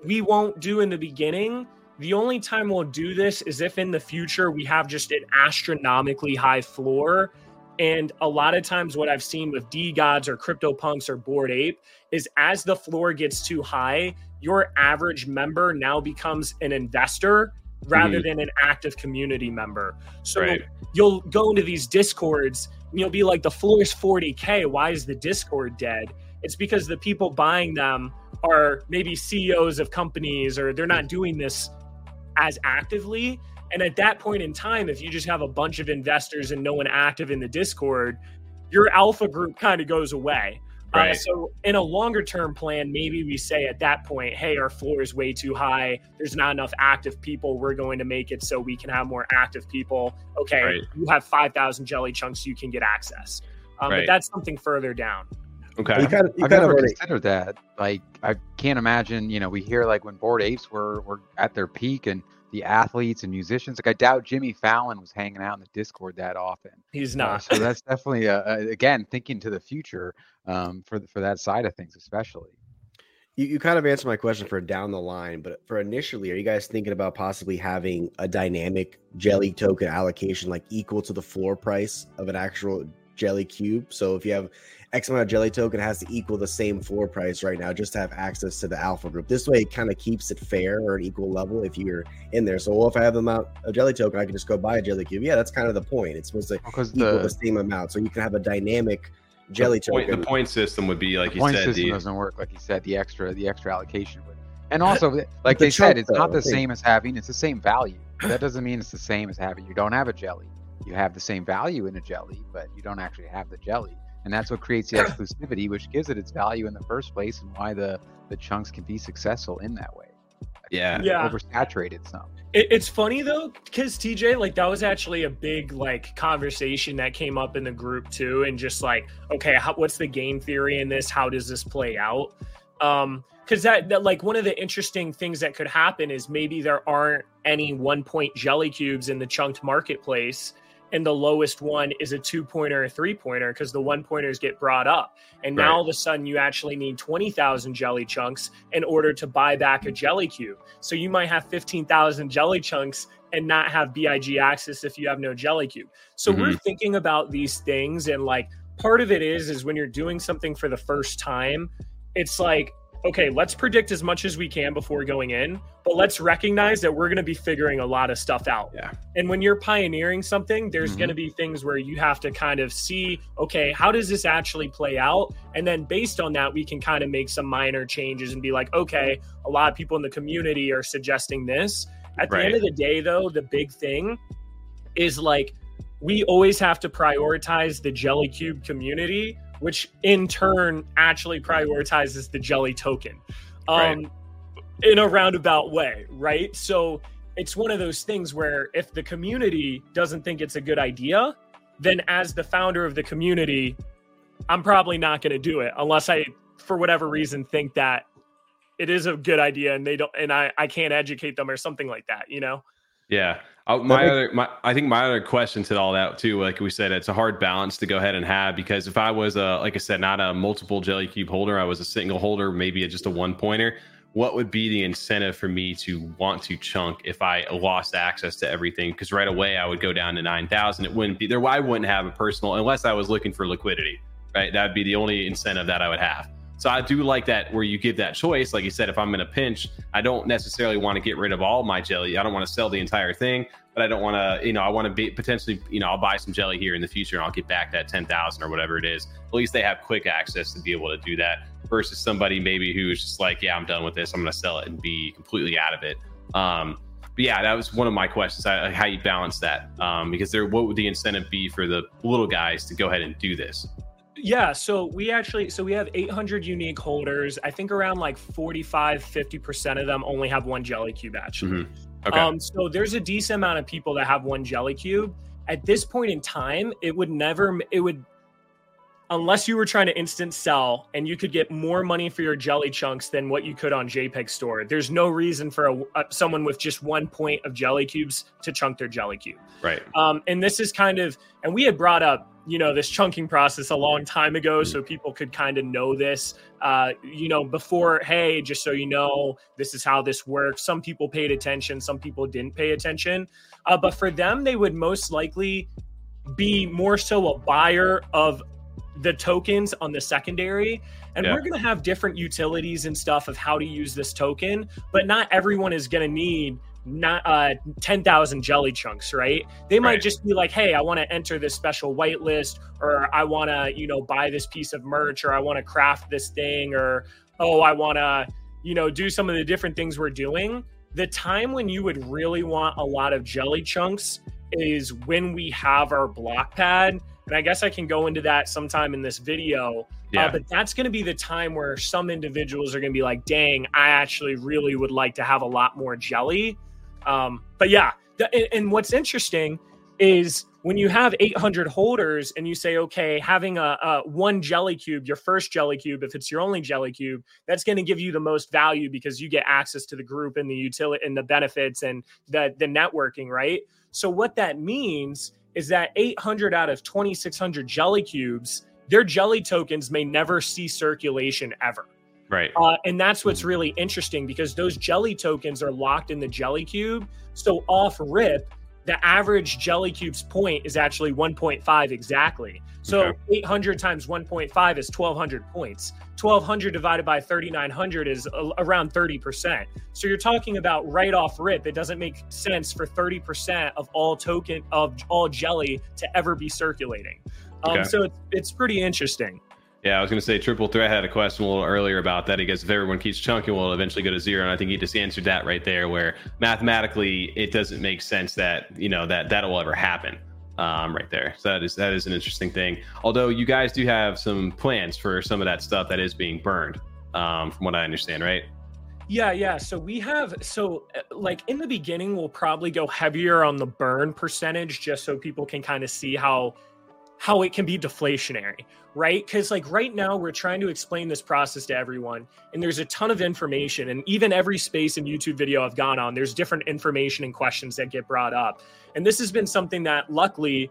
we won't do in the beginning. The only time we'll do this is if in the future we have just an astronomically high floor. And a lot of times what I've seen with D Gods or CryptoPunks or Bored Ape is as the floor gets too high, your average member now becomes an investor rather than an active community member. So you'll go into these Discords and you'll be like, the floor is 40K. Why is the Discord dead? It's because the people buying them are maybe CEOs of companies or they're not doing this as actively. And at that point in time, if you just have a bunch of investors and no one active in the Discord, your alpha group kind of goes away. Right. So in a longer term plan, maybe we say at that point, hey, our floor is way too high. There's not enough active people. We're going to make it so we can have more active people. Okay, you have 5,000 Jelly Chunks, you can get access. But that's something further down. Okay. I've never considered that. Like, I can't imagine, we hear like when Bored Apes were at their peak and the athletes and musicians, like I doubt Jimmy Fallon was hanging out in the Discord that often. He's not. So that's definitely, again, thinking to the future for that side of things, especially. You kind of answered my question for down the line, but for initially, are you guys thinking about possibly having a dynamic jelly token allocation, like equal to the floor price of an actual jelly cube? So if you have X amount of jelly token, it has to equal the same floor price right now just to have access to the alpha group. This way it kind of keeps it fair or an equal level if you're in there. So, well, if I have the amount of jelly token, I can just go buy a jelly cube. Yeah, that's kind of the point. It's supposed to equal the same amount. So you can have a dynamic jelly token. The point system would be like you said. The point system doesn't work. Like you said, the extra allocation would. And also, like they said, it's not the same as having, it's the same value. That doesn't mean it's the same as having. You don't have a jelly. You have the same value in a jelly, but you don't actually have the jelly. And that's what creates the exclusivity, which gives it its value in the first place and why the chunks can be successful in that way. Yeah. Oversaturated some. It's funny, though, because TJ, like that was actually a big like conversation that came up in the group, too. And just like, OK, what's the game theory in this? How does this play out? Because that like one of the interesting things that could happen is maybe there aren't any 1-point jelly cubes in the chunked marketplace. And the lowest one is a 2-pointer or 3-pointer because the 1-pointers get brought up. And now all of a sudden you actually need 20,000 jelly chunks in order to buy back a jelly cube. So you might have 15,000 jelly chunks and not have BIG access if you have no jelly cube. So we're thinking about these things. And like part of it is when you're doing something for the first time, it's like, okay, let's predict as much as we can before going in, but let's recognize that we're going to be figuring a lot of stuff out. Yeah. And when you're pioneering something, there's going to be things where you have to kind of see, okay, how does this actually play out? And then based on that, we can kind of make some minor changes and be like, okay, a lot of people in the community are suggesting this. At the end of the day, though, the big thing is like, we always have to prioritize the Jelly Cube community, which in turn actually prioritizes the jelly token in a roundabout way, right? So it's one of those things where if the community doesn't think it's a good idea, then as the founder of the community, I'm probably not going to do it unless I, for whatever reason, think that it is a good idea and they don't, and I can't educate them or something like that, you know? Yeah. I think my other question to all that too, like we said, it's a hard balance to go ahead and have, because if I was like I said, not a multiple jelly cube holder, I was a single holder, maybe just a 1-pointer. What would be the incentive for me to want to chunk if I lost access to everything? Because right away I would go down to 9,000. It wouldn't be there. I wouldn't have a personal unless I was looking for liquidity, right? That'd be the only incentive that I would have. So I do like that where you give that choice. Like you said, if I'm in a pinch, I don't necessarily want to get rid of all my jelly. I don't want to sell the entire thing, but I don't want to, I want to be potentially, I'll buy some jelly here in the future and I'll get back that 10,000 or whatever it is. At least they have quick access to be able to do that versus somebody maybe who is just like, yeah, I'm done with this. I'm going to sell it and be completely out of it. But yeah, that was one of my questions, how you balance that. Because what would the incentive be for the little guys to go ahead and do this? Yeah, so we have 800 unique holders. I think around like 45-50% of them only have one jelly cube actually. Okay. So there's a decent amount of people that have one Jelly Cube. At this point in time, unless you were trying to instant sell and you could get more money for your Jelly Chunks than what you could on JPEG Store, there's no reason for someone with just 1 point of Jelly Cubes to chunk their Jelly Cube. Right. And this is kind of, and we had brought up, this chunking process a long time ago, so people could kind of know this, before, hey, just so you know, this is how this works. Some people paid attention, some people didn't pay attention. But for them, they would most likely be more so a buyer of the tokens on the secondary, and we're going to have different utilities and stuff of how to use this token, but not everyone is going to need 10,000 Jelly Chunks, right? They might just be like, hey, I want to enter this special whitelist, or I want to, buy this piece of merch, or I want to craft this thing, or, I want to, do some of the different things we're doing. The time when you would really want a lot of Jelly Chunks is when we have our block pad. And I guess I can go into that sometime in this video, but that's going to be the time where some individuals are going to be like, dang, I actually really would like to have a lot more jelly. And what's interesting is when you have 800 holders and you say, okay, having a one Jelly Cube, your first Jelly Cube, if it's your only Jelly Cube, that's going to give you the most value because you get access to the group and the utility and the benefits and the networking, right? So what that means is that 800 out of 2,600 Jelly Cubes, their Jelly tokens may never see circulation ever. Right. And that's what's really interesting, because those Jelly tokens are locked in the Jelly Cube. So off rip, the average Jelly Cube's point is actually 1.5 exactly. So 800 times 1.5 is 1,200 points. 1,200 divided by 3,900 is around 30%. So you're talking about right off rip, it doesn't make sense for 30% of all token of all jelly to ever be circulating. So it's pretty interesting. Yeah, I was going to say Triple Threat had a question a little earlier about that. He goes, if everyone keeps chunking, we'll eventually go to zero. And I think he just answered that right there, where mathematically it doesn't make sense that, that will ever happen right there. So that is an interesting thing. Although you guys do have some plans for some of that stuff that is being burned from what I understand, right? Yeah. So we have in the beginning, we'll probably go heavier on the burn percentage just so people can kind of see how it can be deflationary, right? Because right now we're trying to explain this process to everyone, and there's a ton of information, and even every space and YouTube video I've gone on, there's different information and questions that get brought up. And this has been something that luckily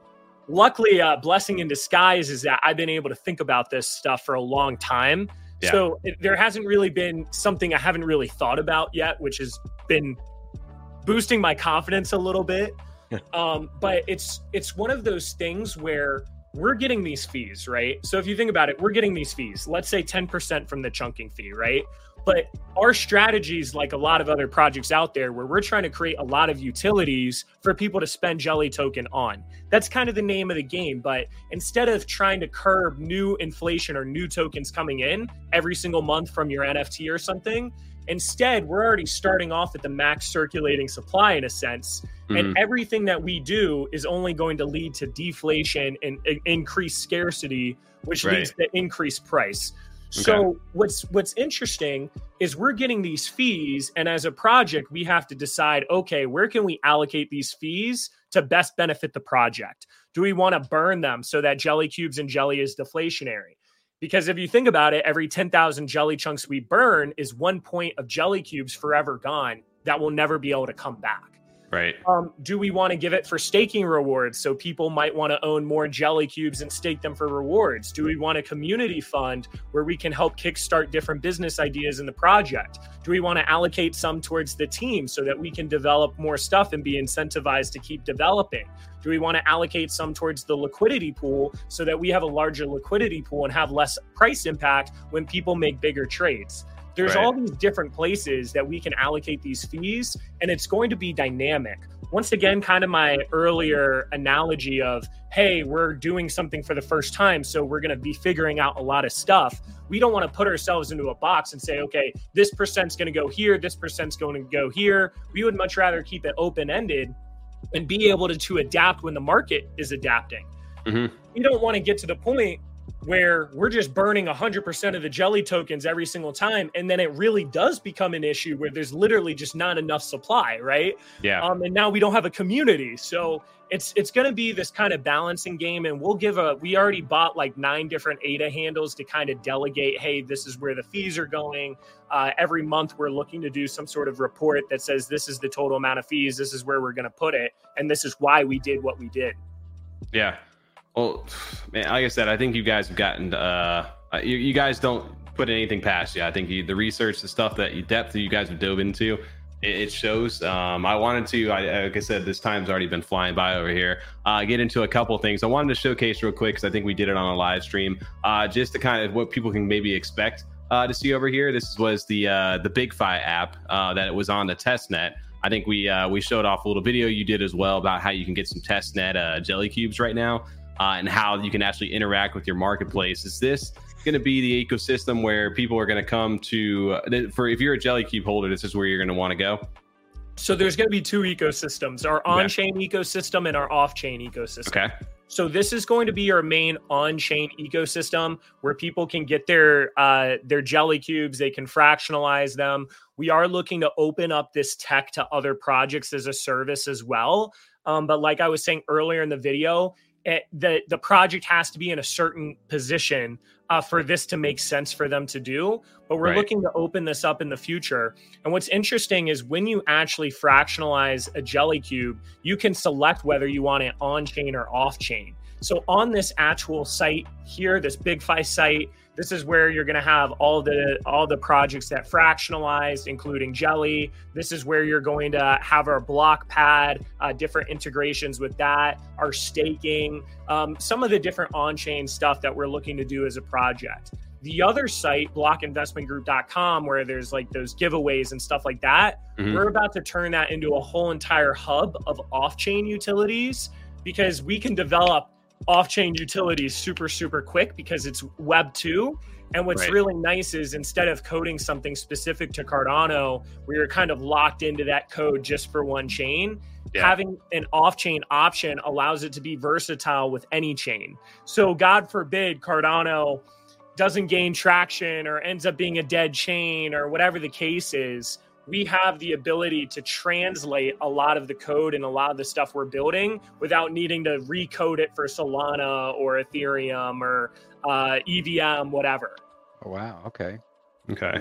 a blessing in disguise is that I've been able to think about this stuff for a long time. Yeah. So there hasn't really been something I haven't really thought about yet, which has been boosting my confidence a little bit. But it's one of those things where we're getting these fees, right? So if you think about it, we're getting these fees, let's say 10% from the chunking fee, right? But our strategies, like a lot of other projects out there, where we're trying to create a lot of utilities for people to spend Jelly token on. That's kind of the name of the game. But instead of trying to curb new inflation or new tokens coming in every single month from your NFT or something, instead, we're already starting off at the max circulating supply in a sense. Mm-hmm. And everything that we do is only going to lead to deflation and increased scarcity, which leads to increased price. Okay. So what's interesting is we're getting these fees, and as a project, we have to decide, okay, where can we allocate these fees to best benefit the project? Do we want to burn them so that Jelly Cubes and Jelly is deflationary? Because if you think about it, every 10,000 Jelly Chunks we burn is 1 point of Jelly Cubes forever gone that will never be able to come back. Right. Do we want to give it for staking rewards? So people might want to own more Jelly Cubes and stake them for rewards. Do we want a community fund where we can help kickstart different business ideas in the project? Do we want to allocate some towards the team so that we can develop more stuff and be incentivized to keep developing? Do we want to allocate some towards the liquidity pool so that we have a larger liquidity pool and have less price impact when people make bigger trades? There's all these different places that we can allocate these fees, and it's going to be dynamic. Once again, kind of my earlier analogy of, hey, we're doing something for the first time, so we're going to be figuring out a lot of stuff. We don't want to put ourselves into a box and say, okay, this percent's going to go here, this percent's going to go here. We would much rather keep it open-ended and be able to adapt when the market is adapting. Mm-hmm. We don't want to get to the point where we're just burning 100% of the jelly tokens every single time. And then it really does become an issue where there's literally just not enough supply, right? Yeah. And now we don't have a community. So it's going to be this kind of balancing game. And we'll give we already bought like 9 different ADA handles to kind of delegate, hey, this is where the fees are going. Every month we're looking to do some sort of report that says this is the total amount of fees. This is where we're going to put it. And this is why we did what we did. Yeah. Well, man, like I said, I think you guys have gotten, you guys don't put anything past you. I think the research, the stuff that you guys have dove into, it shows. Like I said, this time's already been flying by over here. Get into a couple things. I wanted to showcase real quick because I think we did it on a live stream, just to kind of what people can maybe expect to see over here. This was the Big Fi app that it was on the testnet. I think we showed off a little video you did as well about how you can get some testnet jelly cubes right now. And how you can actually interact with your marketplace. Is this going to be the ecosystem where people are going to come to, if you're a Jelly Cube holder, this is where you're going to want to go? So there's going to be 2 ecosystems, our on-chain ecosystem and our off-chain ecosystem. Okay. So this is going to be our main on-chain ecosystem where people can get their Jelly Cubes, they can fractionalize them. We are looking to open up this tech to other projects as a service as well. But like I was saying earlier in the video, the project has to be in a certain position for this to make sense for them to do, but we're looking to open this up in the future. And what's interesting is when you actually fractionalize a jelly cube, you can select whether you want it on-chain or off-chain. So on this actual site here, this Big Fi site, this is where you're going to have all the projects that fractionalized, including Jelly. This is where you're going to have our Block Pad, different integrations with that, our staking, some of the different on-chain stuff that we're looking to do as a project. The other site, blockinvestmentgroup.com, where there's like those giveaways and stuff like that, we're about to turn that into a whole entire hub of off-chain utilities because we can develop off-chain utilities super quick because it's web 2. And what's really nice is instead of coding something specific to Cardano, where you're kind of locked into that code just for one chain, having an off-chain option allows it to be versatile with any chain. So God forbid Cardano doesn't gain traction or ends up being a dead chain or whatever the case is, we have the ability to translate a lot of the code and a lot of the stuff we're building without needing to recode it for Solana or Ethereum or EVM, whatever. Oh, wow. Okay.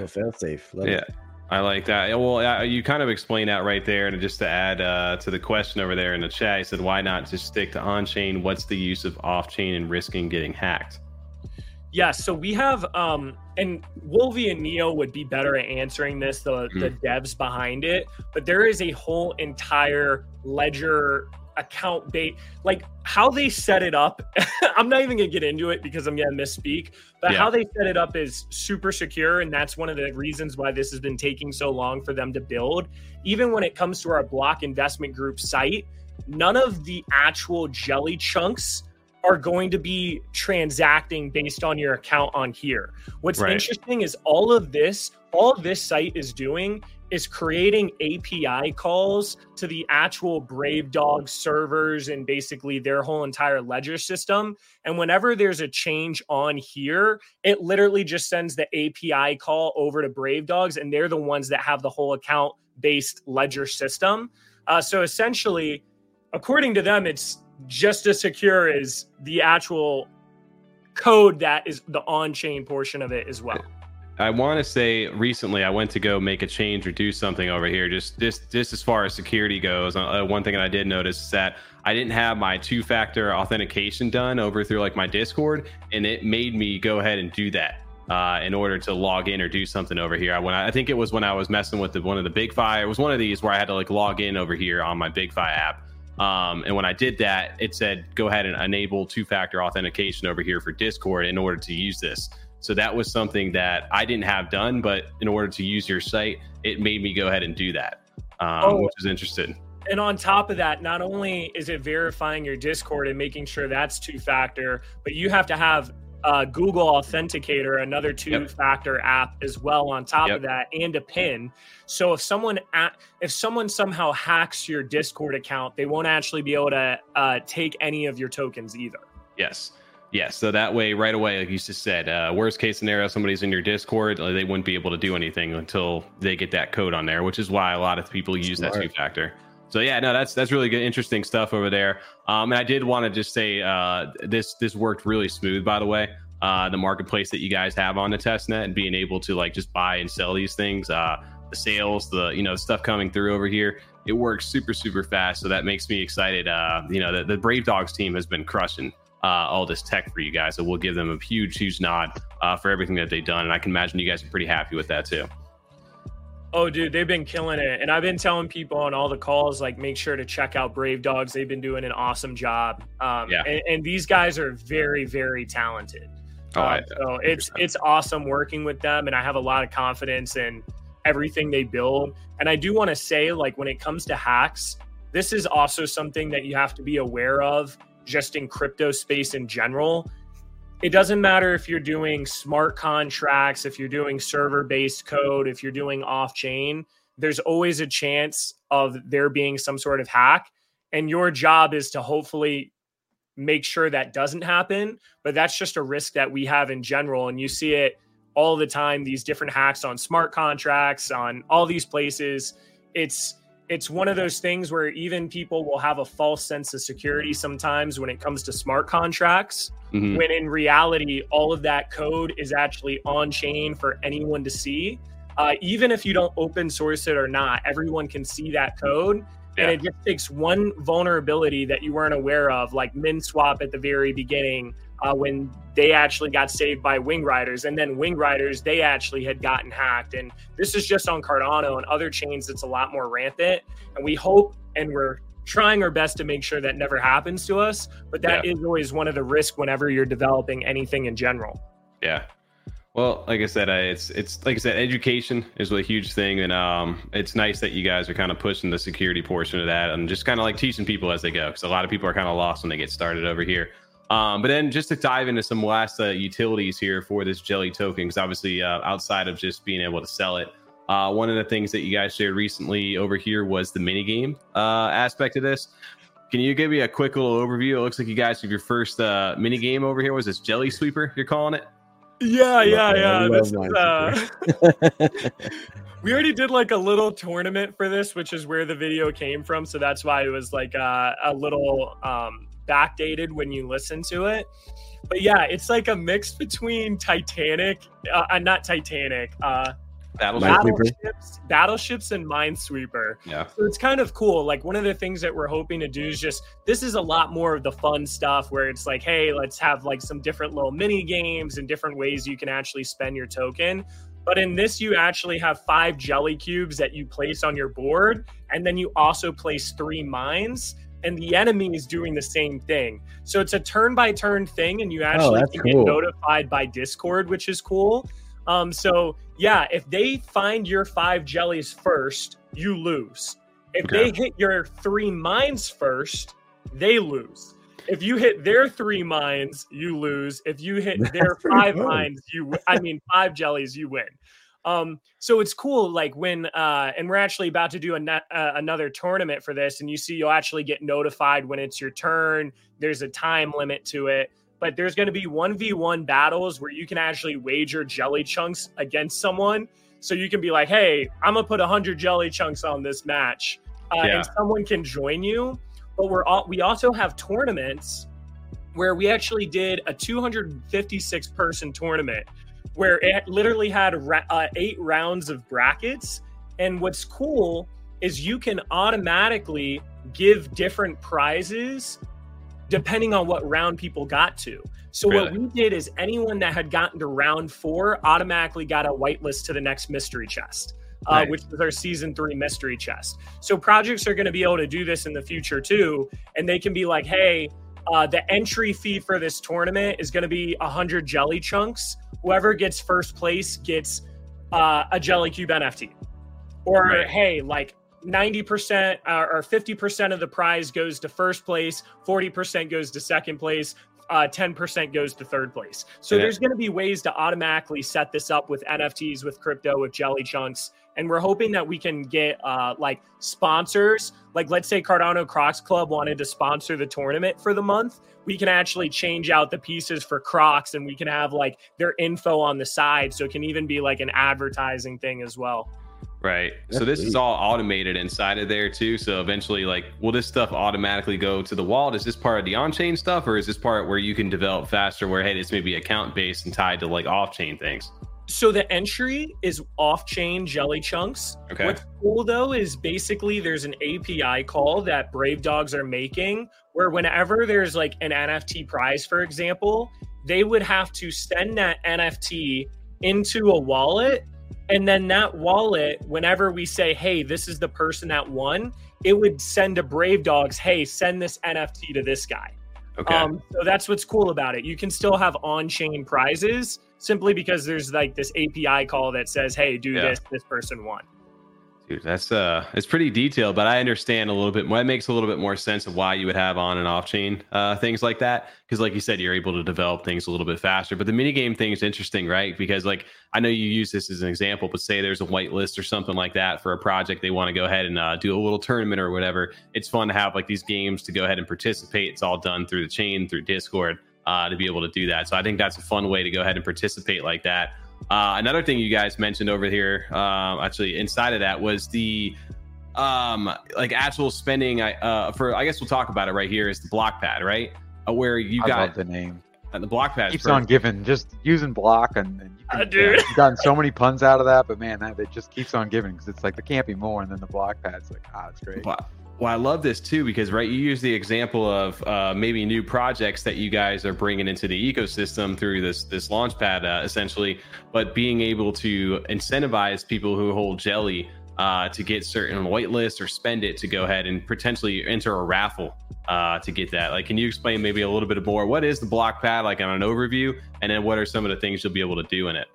Fail safe. Love it. I like that. Well, you kind of explained that right there. And just to add to the question over there in the chat, he said, why not just stick to on-chain? What's the use of off-chain and risking getting hacked? Yeah, so we have, and Wolvie and Neo would be better at answering this, the devs behind it, but there is a whole entire ledger account bait, like how they set it up. I'm not even going to get into it because I'm going to misspeak, but how they set it up is super secure. And that's one of the reasons why this has been taking so long for them to build. Even when it comes to our Block Investment Group site, none of the actual jelly chunks are going to be transacting based on your account on here. What's interesting is all of this site is doing is creating API calls to the actual Brave Dogs servers and basically their whole entire ledger system. And whenever there's a change on here, it literally just sends the API call over to Brave Dogs, and they're the ones that have the whole account-based ledger system. So essentially, according to them, it's just as secure as the actual code that is the on-chain portion of it as well. I want to say recently I went to go make a change or do something over here. Just as far as security goes, one thing that I did notice is that I didn't have my 2-factor authentication done over through like my Discord, and it made me go ahead and do that in order to log in or do something over here. I think it was when I was messing with one of the Big Fi. It was one of these where I had to like log in over here on my Big Fi app. And when I did that, it said, go ahead and enable 2-factor authentication over here for Discord in order to use this. So that was something that I didn't have done, but in order to use your site, it made me go ahead and do that, which is interesting. And on top of that, not only is it verifying your Discord and making sure that's 2-factor, but you have to have Google Authenticator, another 2-factor app as well on top of that, and a PIN. So if someone somehow hacks your Discord account, they won't actually be able to take any of your tokens either. Yes. Yeah, so that way, right away, like you just said, worst case scenario, somebody's in your Discord, they wouldn't be able to do anything until they get that code on there, which is why a lot of people use that two-factor. So yeah, no, that's really good, interesting stuff over there. And I did want to just say this worked really smooth, by the way. The marketplace that you guys have on the testnet and being able to like just buy and sell these things, the sales, the stuff coming through over here, it works super, super fast. So that makes me excited. The Brave Dogs team has been crushing all this tech for you guys, so we'll give them a huge nod for everything that they've done, and I can imagine you guys are pretty happy with that too. Oh dude, they've been killing it, and I've been telling people on all the calls, like, make sure to check out Brave Dogs. They've been doing an awesome job. And these guys are very, very talented. So it's awesome working with them, and I have a lot of confidence in everything they build. And I do want to say, like, when it comes to hacks, this is also something that you have to be aware of just in crypto space in general. It doesn't matter if you're doing smart contracts, if you're doing server-based code, if you're doing off-chain, there's always a chance of there being some sort of hack. And your job is to hopefully make sure that doesn't happen. But that's just a risk that we have in general. And you see it all the time, these different hacks on smart contracts, on all these places. It's one of those things where even people will have a false sense of security sometimes when it comes to smart contracts, when in reality, all of that code is actually on chain for anyone to see. Even if you don't open source it or not, everyone can see that code. Yeah. And it just takes one vulnerability that you weren't aware of, like MintSwap at the very beginning, when they actually got saved by Wing Riders, and then Wing Riders, they actually had gotten hacked. And this is just on Cardano. And other chains, it's a lot more rampant. And we hope, and we're trying our best to make sure that never happens to us. But that is always one of the risks whenever you're developing anything in general. Yeah. Well, like I said, it's like I said, education is a huge thing. And it's nice that you guys are kind of pushing the security portion of that and just kind of like teaching people as they go, because a lot of people are kind of lost when they get started over here. But then just to dive into some last utilities here for this jelly token, because obviously outside of just being able to sell it, one of the things that you guys shared recently over here was the minigame aspect of this. Can you give me a quick little overview? It looks like you guys have your first minigame over here. Was this Jelly Sweeper you're calling it? Yeah. This is, we already did like a little tournament for this, which is where the video came from. So that's why it was like a little backdated when you listen to it. But yeah, it's like a mix between Battleships and Minesweeper. Yeah. So it's kind of cool. Like, one of the things that we're hoping to do is just, this is a lot more of the fun stuff where it's like, hey, let's have like some different little mini games and different ways you can actually spend your token. But in this, you actually have 5 jelly cubes that you place on your board. And then you also place 3 mines, and the enemy is doing the same thing. So it's a turn-by-turn thing, and you actually get notified by Discord, which is cool. So yeah, if they find your 5 jellies first, you lose. If they hit your 3 mines first, they lose. If you hit their 3 mines, you lose. If you hit their 5 mines, 5 jellies, you win. So it's cool. Like when, and we're actually about to do another tournament for this, and you see, you'll actually get notified when it's your turn. There's a time limit to it, but there's going to be 1v1 battles where you can actually wager jelly chunks against someone. So you can be like, hey, I'm gonna put 100 jelly chunks on this match. And someone can join you, but we also have tournaments where we actually did a 256 person tournament where it literally had 8 rounds of brackets. And what's cool is you can automatically give different prizes depending on what round people got to. So what we did is anyone that had gotten to round 4 automatically got a whitelist to the next mystery chest, which was our season 3 mystery chest. So projects are going to be able to do this in the future too. And they can be like, hey, the entry fee for this tournament is going to be 100 jelly chunks. Whoever gets first place gets a Jelly Cube NFT. Or, hey, like 90% or 50% of the prize goes to first place, 40% goes to second place, 10% goes to third place. So there's going to be ways to automatically set this up with NFTs, with crypto, with jelly chunks, And we're hoping that we can get like sponsors. Like, let's say Cardano Crocs Club wanted to sponsor the tournament for the month. We can actually change out the pieces for Crocs, and we can have like their info on the side. So it can even be like an advertising thing as well. Right. That's so this sweet. Is all automated inside of there too. So eventually, like, will this stuff automatically go to the wallet? Is this part of the on-chain stuff, or is this part where you can develop faster where, hey, this may be account-based and tied to like off-chain things? So the entry is off-chain Jelly Chunks. Okay. What's cool though is basically there's an API call that Brave Dogs are making where whenever there's like an NFT prize, for example, they would have to send that NFT into a wallet. And then that wallet, whenever we say, hey, this is the person that won, it would send to Brave Dogs, hey, send this NFT to this guy. Okay. So that's what's cool about it. You can still have on-chain prizes simply because there's like this API call that says, hey, do this, this person won. Dude, that's it's pretty detailed, but I understand a little bit more. It makes a little bit more sense of why you would have on and off chain things like that, because like you said, you're able to develop things a little bit faster. But the minigame thing is interesting, right? Because like I know you use this as an example, but say there's a whitelist or something like that for a project they want to go ahead and do a little tournament or whatever. It's fun to have like these games to go ahead and participate. It's all done through the chain, through Discord, to be able to do that. So I think that's a fun way to go ahead and participate like that. Another thing you guys mentioned over here, actually inside of that, was the like actual spending. For I guess we'll talk about it right here. Is the block pad, right? Where you got, I love the name. The block pad keeps on giving. Just using block, and you've gotten so many puns out of that. But man, it just keeps on giving because it's like there can't be more. And then the block pad's like, it's great. Well, I love this too, because right, you use the example of maybe new projects that you guys are bringing into the ecosystem through this launchpad, essentially, but being able to incentivize people who hold jelly to get certain whitelists or spend it to go ahead and potentially enter a raffle to get that. Like, can you explain maybe a little bit more? What is the block pad like on an overview, and then what are some of the things you'll be able to do in it?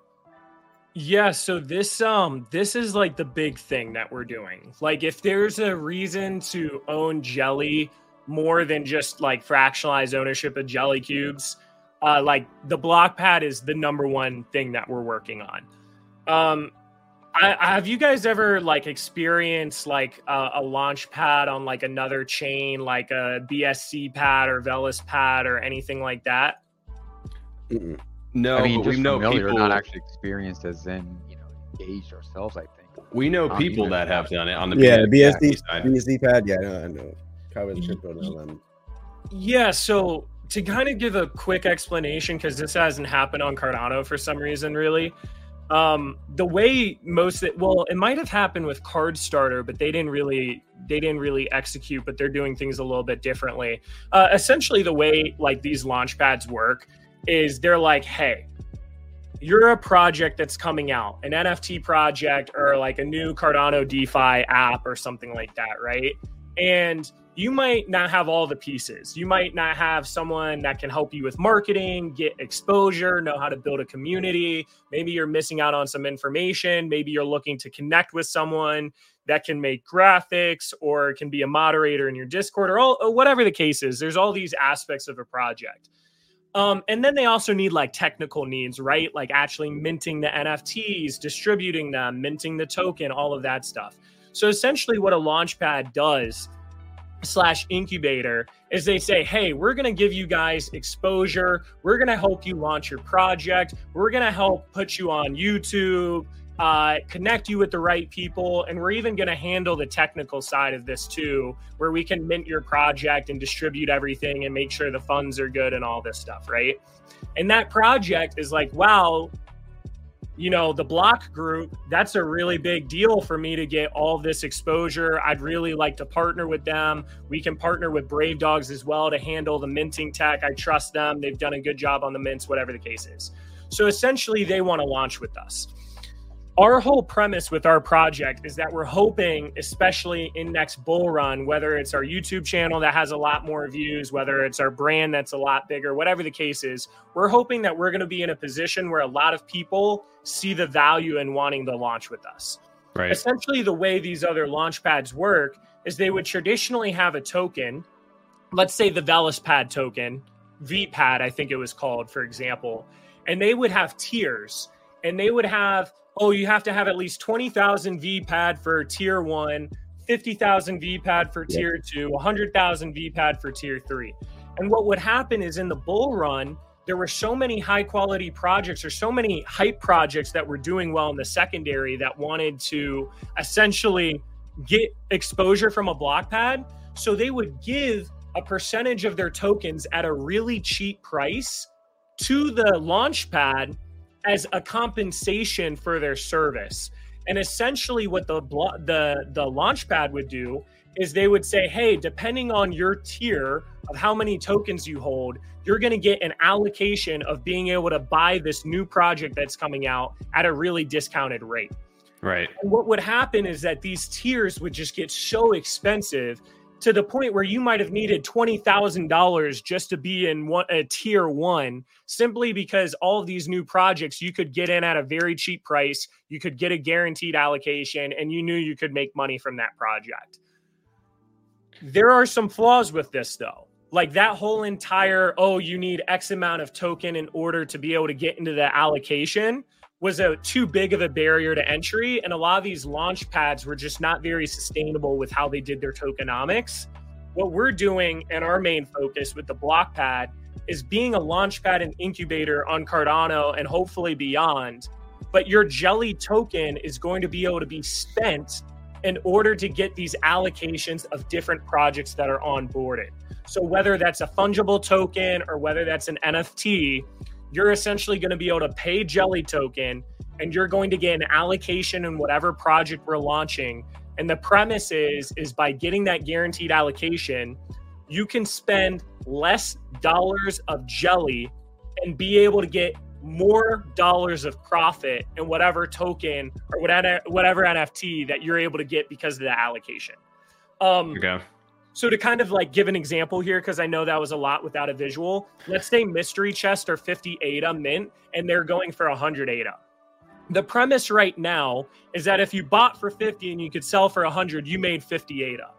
Yeah, so this is like the big thing that we're doing. Like, if there's a reason to own jelly more than just like fractionalized ownership of Jelly Cubes, like the block pad is the number one thing that we're working on. Have you guys ever like experienced like a launch pad on like another chain, like a BSC pad or Vellispad or anything like that? Mm-mm. No, I mean, but we know people are not actually experienced as in, engaged ourselves, I think. We know people that have done it on the BSD side. BSD pad, I know. Yeah, so to kind of give a quick explanation, because this hasn't happened on Cardano for some reason, really. The way it might have happened with Card Starter, but they didn't really execute, but they're doing things a little bit differently. Essentially, the way like these launch pads work is they're like, hey, you're a project that's coming out, an NFT project or like a new Cardano DeFi app or something like that, right? And you might not have all the pieces. You might not have someone that can help you with marketing, get exposure, know how to build a community. Maybe you're missing out on some information. Maybe you're looking to connect with someone that can make graphics or can be a moderator in your Discord or whatever the case is. There's all these aspects of a project. And then they also need like technical needs, right? Like actually minting the NFTs, distributing them, minting the token, all of that stuff. So essentially what a launchpad does / incubator is they say, hey, we're going to give you guys exposure. We're going to help you launch your project. We're going to help put you on YouTube, connect you with the right people. And we're even going to handle the technical side of this too, where we can mint your project and distribute everything and make sure the funds are good and all this stuff, right? And that project is like, wow, the block group, that's a really big deal for me to get all this exposure. I'd really like to partner with them. We can partner with Brave Dogs as well to handle the minting tech. I trust them. They've done a good job on the mints, whatever the case is. So essentially they want to launch with us. Our whole premise with our project is that we're hoping, especially in next bull run, whether it's our YouTube channel that has a lot more views, whether it's our brand that's a lot bigger, whatever the case is, we're hoping that we're going to be in a position where a lot of people see the value in wanting to launch with us. Right. Essentially, the way these other launch pads work is they would traditionally have a token, let's say the Vellispad token, VPad, I think it was called, for example, and they would have tiers. And they would have oh, you have to have at least 20,000 VPAD for tier one, 50,000 VPAD for tier two, 100,000 VPAD for tier three. And what would happen is in the bull run, there were so many high quality projects or so many hype projects that were doing well in the secondary that wanted to essentially get exposure from a block pad. So they would give a percentage of their tokens at a really cheap price to the launch pad as a compensation for their service. And essentially what the launch pad would do is they would say, hey, depending on your tier of how many tokens you hold, you're going to get an allocation of being able to buy this new project that's coming out at a really discounted rate. Right. And what would happen is that these tiers would just get so expensive to the point where you might have needed $20,000 just to be in a tier one, simply because all of these new projects you could get in at a very cheap price, you could get a guaranteed allocation, and you knew you could make money from that project. There are some flaws with this, though. Like that whole entire, oh, you need X amount of token in order to be able to get into the allocation was too big of a barrier to entry. And a lot of these launch pads were just not very sustainable with how they did their tokenomics. What we're doing and our main focus with the block pad is being a launch pad and incubator on Cardano and hopefully beyond. But your jelly token is going to be able to be spent in order to get these allocations of different projects that are onboarded. So whether that's a fungible token or whether that's an NFT, you're essentially going to be able to pay jelly token and you're going to get an allocation in whatever project we're launching. And the premise is by getting that guaranteed allocation, you can spend less dollars of jelly and be able to get more dollars of profit in whatever token or whatever NFT that you're able to get because of the allocation. Okay. So to kind of like give an example here, because I know that was a lot without a visual, let's say Mystery Chest or 50 ADA mint, and they're going for 100 ADA. The premise right now is that if you bought for 50 and you could sell for 100, you made 50 ADA.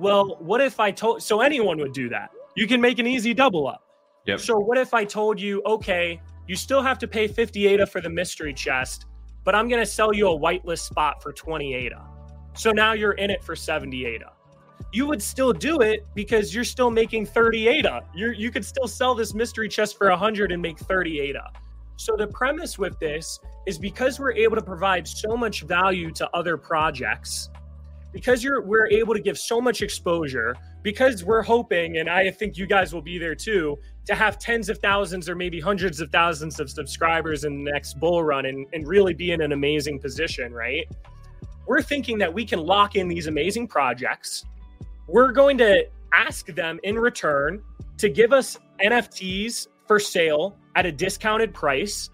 Well, what if I told, so anyone would do that. You can make an easy double up. Yep. So what if I told you, okay, you still have to pay 50 ADA for the mystery chest, but I'm going to sell you a whitelist spot for 20 ADA. So now you're in it for 70 ADA. You would still do it because you're still making 30 ADA. You could still sell this mystery chest for 100 and make 30 ADA. So the premise with this is because we're able to provide so much value to other projects, because we're able to give so much exposure, because we're hoping, and I think you guys will be there too, to have tens of thousands or maybe hundreds of thousands of subscribers in the next bull run and really be in an amazing position, right? We're thinking that we can lock in these amazing projects. We're going to ask them in return to give us NFTs for sale at a discounted price.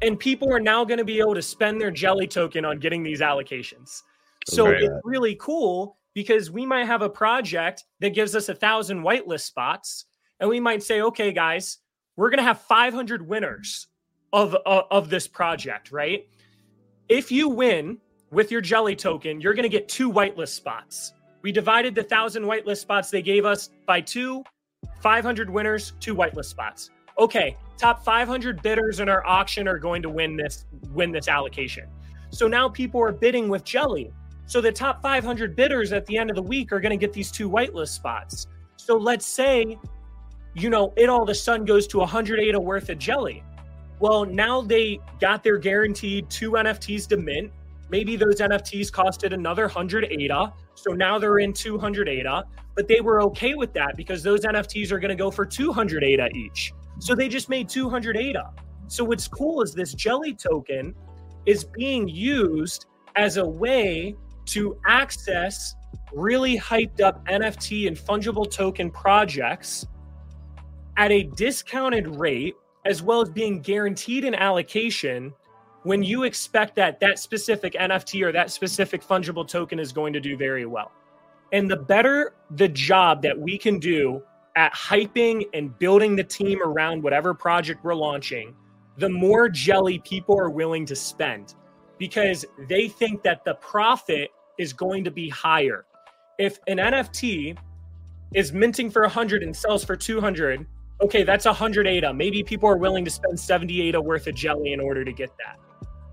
And people are now going to be able to spend their jelly token on getting these allocations. So it's really cool because we might have a project that gives us 1,000 whitelist spots. And we might say, okay, guys, we're going to have 500 winners of this project, right? If you win with your jelly token, you're going to get 2 whitelist spots. We divided the 1,000 whitelist spots they gave us by 2, 500 winners, 2 whitelist spots. Okay, top 500 bidders in our auction are going to win this allocation. So now people are bidding with jelly. So the top 500 bidders at the end of the week are going to get these 2 whitelist spots. So let's say, you know, it all of a sudden goes to 100 ADA worth of jelly. Well, now they got their guaranteed 2 NFTs to mint. Maybe those NFTs costed another 100 ADA. So now they're in 200 ADA, but they were okay with that because those NFTs are going to go for 200 ADA each. So they just made 200 ADA. So what's cool is this jelly token is being used as a way to access really hyped up NFT and fungible token projects at a discounted rate, as well as being guaranteed an allocation when you expect that specific NFT or that specific fungible token is going to do very well. And the better the job that we can do at hyping and building the team around whatever project we're launching, the more jelly people are willing to spend because they think that the profit is going to be higher. If an NFT is minting for 100 and sells for 200, okay, that's 100 ADA. Maybe people are willing to spend 70 ADA worth of jelly in order to get that.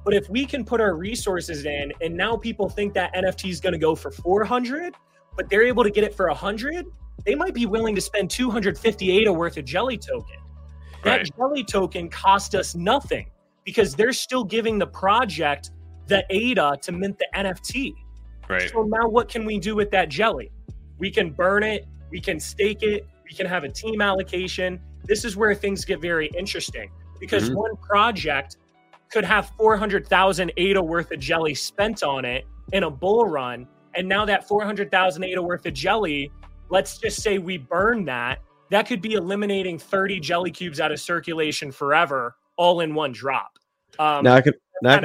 But if we can put our resources in, and now people think that NFT is going to go for 400, but they're able to get it for 100, they might be willing to spend 250 ADA worth of Jelly token. Right. That Jelly token cost us nothing because they're still giving the project the ADA to mint the NFT. Right. So now what can we do with that Jelly? We can burn it. We can stake it. We can have a team allocation. This is where things get very interesting because mm-hmm. one project could have 400,000 ADA worth of Jelly spent on it in a bull run. And now that 400,000 ADA worth of Jelly, let's just say we burn that. That could be eliminating 30 Jelly Cubes out of circulation forever, all in one drop. Now I can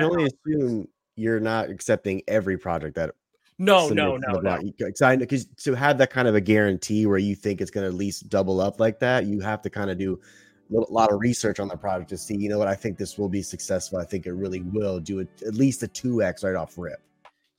only assume you're not accepting every project that. No. Because to have that kind of a guarantee where you think it's going to at least double up like that, you have to kind of do a lot of research on the project to see, you know what, I think this will be successful. I think it really will do at least a 2X right off rip.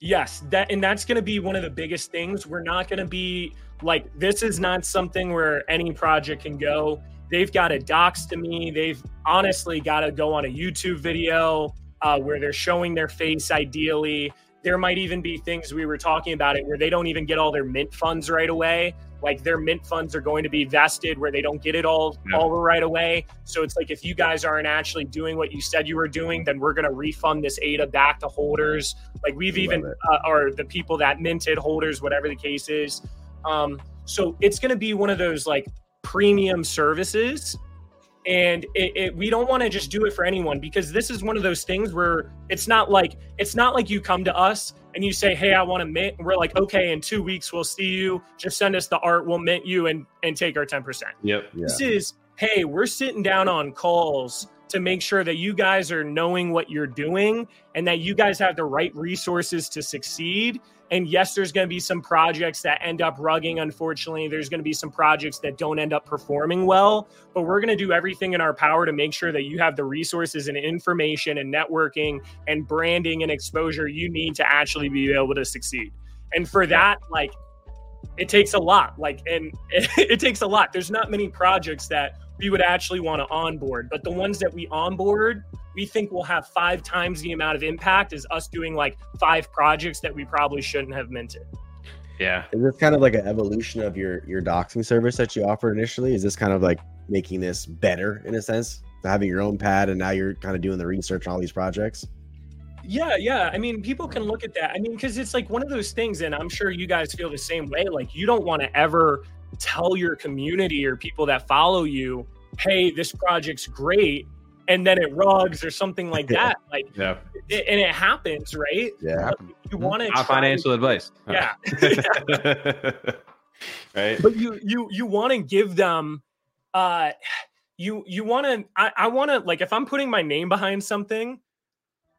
Yes, that's going to be one of the biggest things. We're not going to be like, this is not something where any project can go. They've got to dox to me. They've honestly got to go on a YouTube video where they're showing their face ideally. There might even be things we were talking about it where they don't even get all their mint funds right away. Like their mint funds are going to be vested where they don't get it all right away. So it's like, if you guys aren't actually doing what you said you were doing, then we're going to refund this ADA back to holders. Like we've or the people that minted holders, whatever the case is. So it's going to be one of those like premium services. And we don't want to just do it for anyone, because this is one of those things where it's not like you come to us and you say, hey, I want to mint. And we're like, okay, in 2 weeks, we'll see you. Just send us the art. We'll mint you and take our 10%. Yep. Yeah. This is, hey, we're sitting down on calls to make sure that you guys are knowing what you're doing and that you guys have the right resources to succeed. And yes, there's going to be some projects that end up rugging. Unfortunately, there's going to be some projects that don't end up performing well, but we're going to do everything in our power to make sure that you have the resources and information and networking and branding and exposure you need to actually be able to succeed. And for that, like, it takes a lot. There's not many projects that we would actually want to onboard, but the ones that we onboard, we think will have 5 times the amount of impact as us doing like 5 projects that we probably shouldn't have minted. Yeah. Is this kind of like an evolution of your doxing service that you offered initially? Is this kind of like making this better in a sense, having your own pad, and now you're kind of doing the research on all these projects? Yeah. I mean, people can look at that. I mean, because it's like one of those things, and I'm sure you guys feel the same way. Like, you don't want to ever tell your community or people that follow you, hey, this project's great, and then it rugs or something like that. And it happens, right? Yeah. You want to financial advice. Yeah. Right. But you want to give them I want to, like, if I'm putting my name behind something,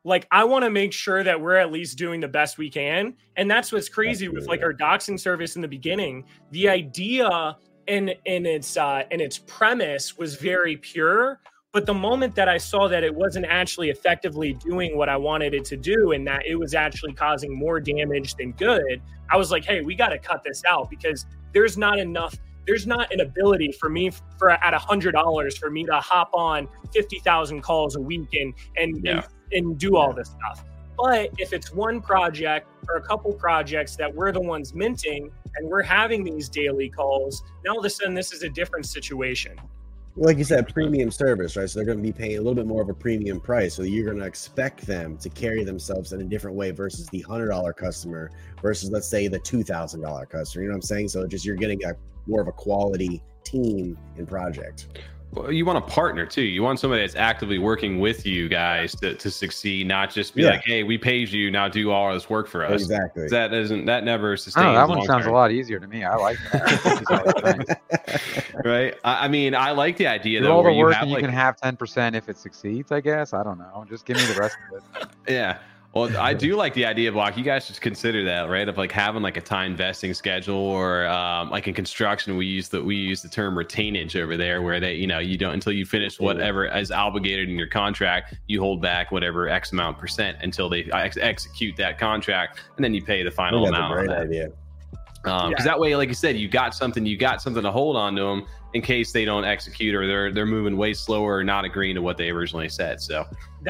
like, I want to make sure that we're at least doing the best we can. And that's what's crazy with like our doxing service in the beginning. The idea in its premise was very pure. But the moment that I saw that it wasn't actually effectively doing what I wanted it to do, and that it was actually causing more damage than good, I was like, hey, we got to cut this out, because there's not enough. There's not an ability for me at $100 for me to hop on 50,000 calls a week and do all this stuff. But if it's one project or a couple projects that we're the ones minting and we're having these daily calls, now all of a sudden this is a different situation. Like you said, premium service, right? So they're going to be paying a little bit more of a premium price. So you're going to expect them to carry themselves in a different way versus the $100 customer versus, let's say, the $2,000 customer. You know what I'm saying? So just you're getting more of a quality team and project. Well, you want a partner too. You want somebody that's actively working with you guys to succeed, not just be like, "Hey, we paid you, now do all this work for us." Exactly. That never sustains. That one sounds a lot easier to me. I like that. Right. I mean, I like the idea that all the work you can have 10% if it succeeds. I guess, I don't know. Just give me the rest of it. Yeah. Well, I do like the idea, Block. You guys should consider that, right? Of like having like a time vesting schedule, or like in construction, we use the term retainage over there, where they, you know, you don't, until you finish whatever is obligated in your contract, you hold back whatever X amount percent until they execute that contract, and then you pay the final amount. That's a great idea. Because that way, like you said, you got something to hold on to them in case they don't execute or they're moving way slower or not agreeing to what they originally said. So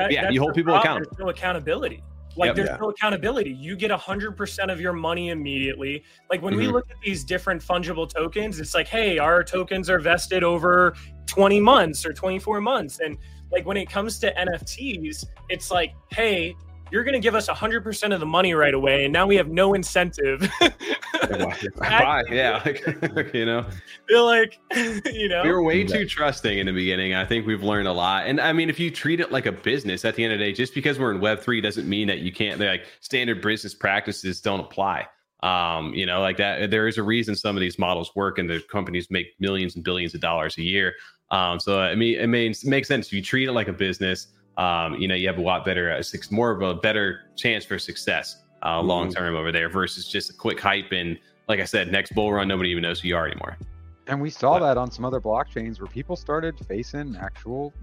you hold people accountable. There's no accountability. No accountability. You get 100% of your money immediately. Like when we look at these different fungible tokens, it's like, hey, our tokens are vested over 20 months or 24 months. And like when it comes to NFTs, it's like, hey, you're going to give us 100% of the money right away. And now we have no incentive. We were way too trusting in the beginning. I think we've learned a lot. And I mean, if you treat it like a business at the end of the day, just because we're in Web3 doesn't mean that you can't, like, standard business practices don't apply. Like that, there is a reason some of these models work and the companies make millions and billions of dollars a year. It makes sense. If you treat it like a business, you have a better chance for success long term over there versus just a quick hype. And like I said, next bull run, nobody even knows who you are anymore. And we saw that on some other blockchains where people started facing actual,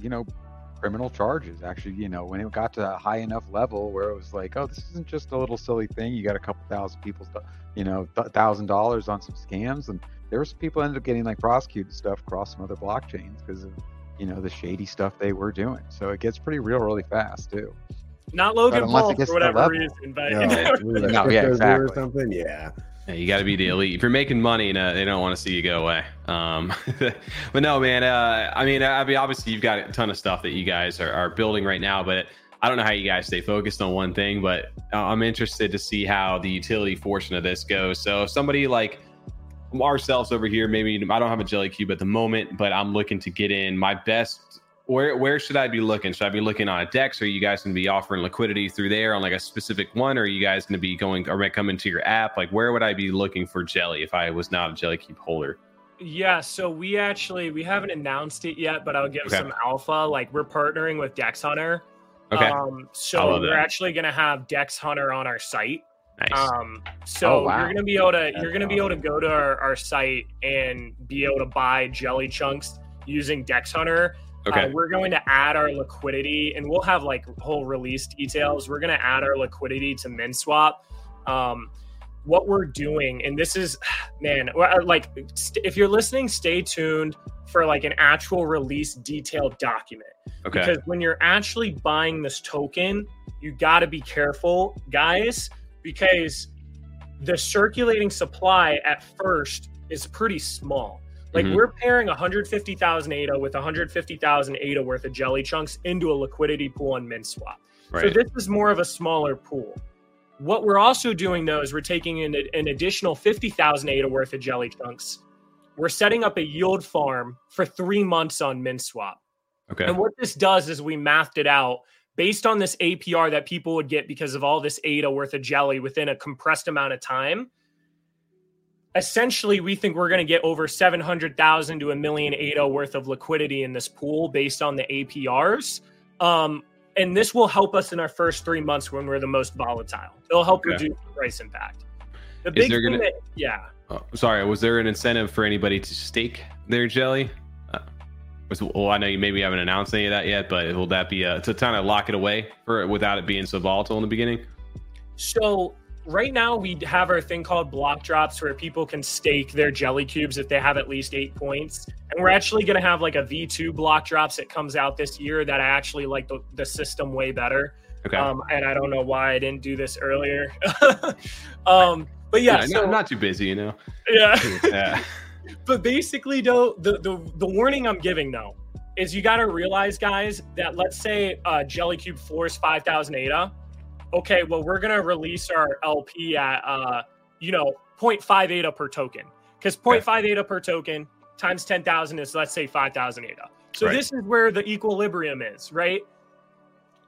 criminal charges. Actually, when it got to a high enough level where it was like, oh, this isn't just a little silly thing. You got a couple thousand people, $1,000 on some scams. And there was people ended up getting like prosecuted and stuff across some other blockchains because of the shady stuff they were doing. So it gets pretty real really fast too. Not Logan Paul for whatever reason, but exactly. Or something. Yeah, you got to be the elite. If you're making money, they don't want to see you go away. But no, man. I mean, obviously you've got a ton of stuff that you guys are building right now, but I don't know how you guys stay focused on one thing. But I'm interested to see how the utility portion of this goes. So if somebody like ourselves over here, maybe I don't have a jelly cube at the moment, but I'm looking to get in my best. Where should I be looking? Should I be looking on a DEX? Are you guys going to be offering liquidity through there on like a specific one? Or are you guys going to be coming to your app? Like, where would I be looking for jelly if I was not a jelly cube holder? Yeah, so we haven't announced it yet, but I'll give some alpha. Like, we're partnering with Dex Hunter. Okay. So we're actually going to have Dex Hunter on our site. Nice. You're going to be able to go to our site and be able to buy jelly chunks using Dex Hunter. Okay. We're going to add our liquidity, and we'll have like whole release details. We're going to add our liquidity to MintSwap. What we're doing, and this is, man, like if you're listening, stay tuned for like an actual release detailed document. Okay. Because when you're actually buying this token, you got to be careful, guys. Because the circulating supply at first is pretty small. Like we're pairing 150,000 ADA with 150,000 ADA worth of jelly chunks into a liquidity pool on MintSwap. Right. So this is more of a smaller pool. What we're also doing though is we're taking in an additional 50,000 ADA worth of jelly chunks. We're setting up a yield farm for 3 months on MintSwap. Okay. And what this does is we mathed it out. Based on this APR that people would get because of all this ADA worth of jelly within a compressed amount of time, essentially we think we're going to get over 700,000 to 1 million ADA worth of liquidity in this pool based on the APRs. And this will help us in our first 3 months when we're the most volatile. It'll help reduce the price impact. The big thing was there an incentive for anybody to stake their jelly? Well, I know you maybe haven't announced any of that yet, but will that be to kind of lock it away without it being so volatile in the beginning? So right now we have our thing called block drops where people can stake their jelly cubes if they have at least 8 points. And we're actually going to have like a V2 block drops that comes out this year that I actually like the system way better. Okay. And I don't know why I didn't do this earlier. But yeah. I'm not too busy, Yeah. Yeah. But basically, though, the warning I'm giving, though, is you got to realize, guys, that let's say Jelly Cube floors 5,000 ADA. Okay, well, we're going to release our LP at, 0.5 ADA per token. Because 0.5 ADA per token times 10,000 is, let's say, 5,000 ADA. So this is where the equilibrium is, right?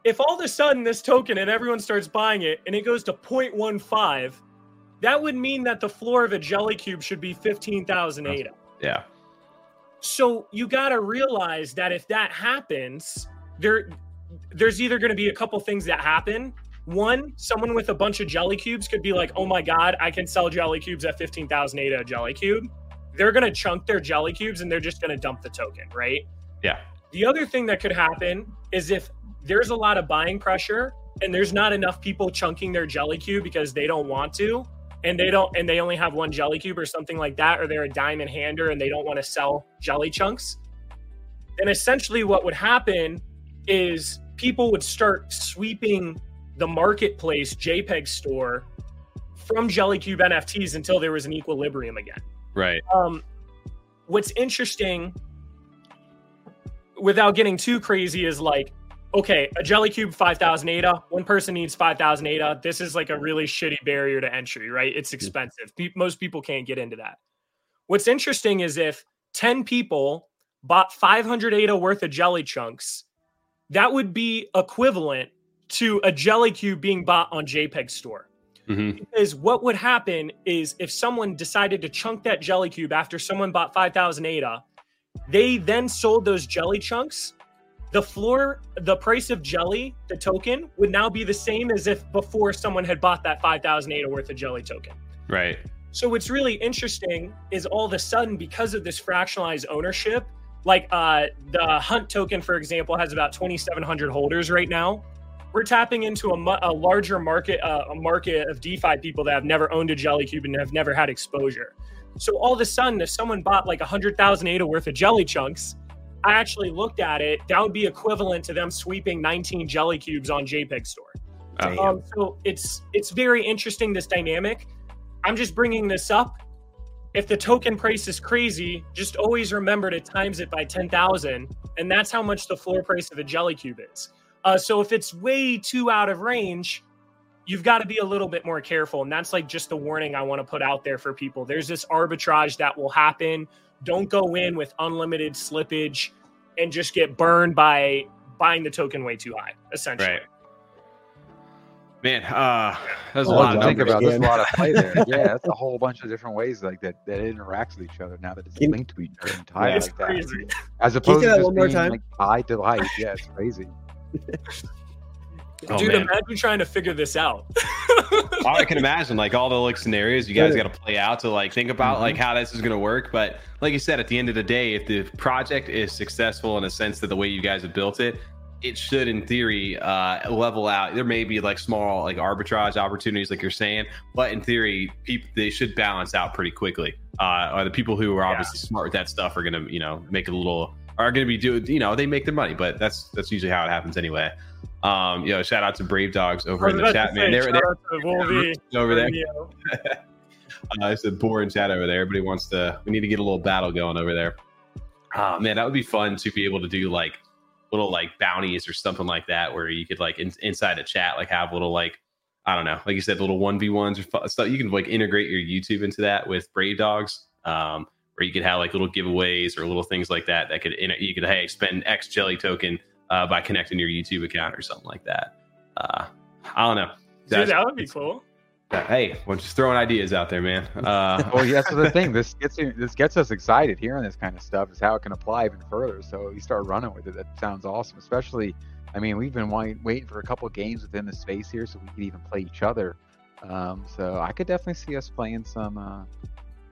If all of a sudden this token and everyone starts buying it and it goes to 0.15, that would mean that the floor of a jelly cube should be 15,000 ADA. Yeah. So you got to realize that if that happens, there's either going to be a couple things that happen. One, someone with a bunch of jelly cubes could be like, oh my God, I can sell jelly cubes at 15,000 ADA a jelly cube. They're going to chunk their jelly cubes and they're just going to dump the token, right? Yeah. The other thing that could happen is if there's a lot of buying pressure and there's not enough people chunking their jelly cube because they don't want to, and they don't, and they only have one jelly cube or something like that, or they're a diamond hander and they don't want to sell jelly chunks, then essentially what would happen is people would start sweeping the marketplace JPEG store from jelly cube NFTs until there was an equilibrium again. Right. What's interesting, without getting too crazy, is like, okay, a jelly cube 5,000 ADA, one person needs 5,000 ADA. This is like a really shitty barrier to entry, right? It's expensive. Most people can't get into that. What's interesting is if 10 people bought 500 ADA worth of jelly chunks, that would be equivalent to a jelly cube being bought on JPEG store. Mm-hmm. Because what would happen is if someone decided to chunk that jelly cube after someone bought 5,000 ADA, they then sold those jelly chunks. The floor, the price of jelly, the token, would now be the same as if before someone had bought that 5,000 ADA worth of jelly token. Right. So what's really interesting is all of a sudden, because of this fractionalized ownership, like the Hunt token, for example, has about 2,700 holders right now. We're tapping into a larger market, a market of DeFi people that have never owned a jelly cube and have never had exposure. So all of a sudden, if someone bought like 100,000 ADA worth of jelly chunks, I actually looked at it, that would be equivalent to them sweeping 19 jelly cubes on JPEG store. Oh, yeah. So it's very interesting, this dynamic. I'm just bringing this up. If the token price is crazy, just always remember to times it by 10,000. And that's how much the floor price of a jelly cube is. So if it's way too out of range, you've got to be a little bit more careful. And that's like just the warning I want to put out there for people. There's this arbitrage that will happen. Don't go in with unlimited slippage and just get burned by buying the token way too high, essentially. Right. Man, there's a lot to think about. There's a lot of play there. Yeah, that's a whole bunch of different ways like that interacts with each other now that it's linked to each other and tied like crazy. That. As opposed to just being like tied to life. Yeah, it's crazy. Dude, imagine trying to figure this out. I can imagine like all the like scenarios you guys got to play out to like think about like how this is going to work. But like you said, at the end of the day, if the project is successful in a sense that the way you guys have built it, it should in theory level out. There may be like small like arbitrage opportunities like you're saying, but in theory, they should balance out pretty quickly. Or the people who are obviously smart with that stuff are going to, you know, make a little, are going to be doing, you know, they make their money, but that's usually how it happens anyway. You know, shout out to Brave Dogs over in the chat, man. They're over there. It's a boring chat over there. Everybody wants to, we need to get a little battle going over there. Oh man, that would be fun to be able to do like little like bounties or something like that, where you could like inside a chat, like have little, like, I don't know, like you said, little 1v1s or stuff. You can like integrate your YouTube into that with Brave Dogs. Or you could have like little giveaways or little things like that could, you could, hey, spend X jelly token by connecting your YouTube account or something like that. I don't know. Dude, that would be cool. Hey, we're just throwing ideas out there, man. Well, yeah, so the thing, this gets us excited hearing this kind of stuff is how it can apply even further. So we start running with it. That sounds awesome. Especially, I mean, we've been waiting for a couple of games within the space here so we could even play each other. So I could definitely see us playing some...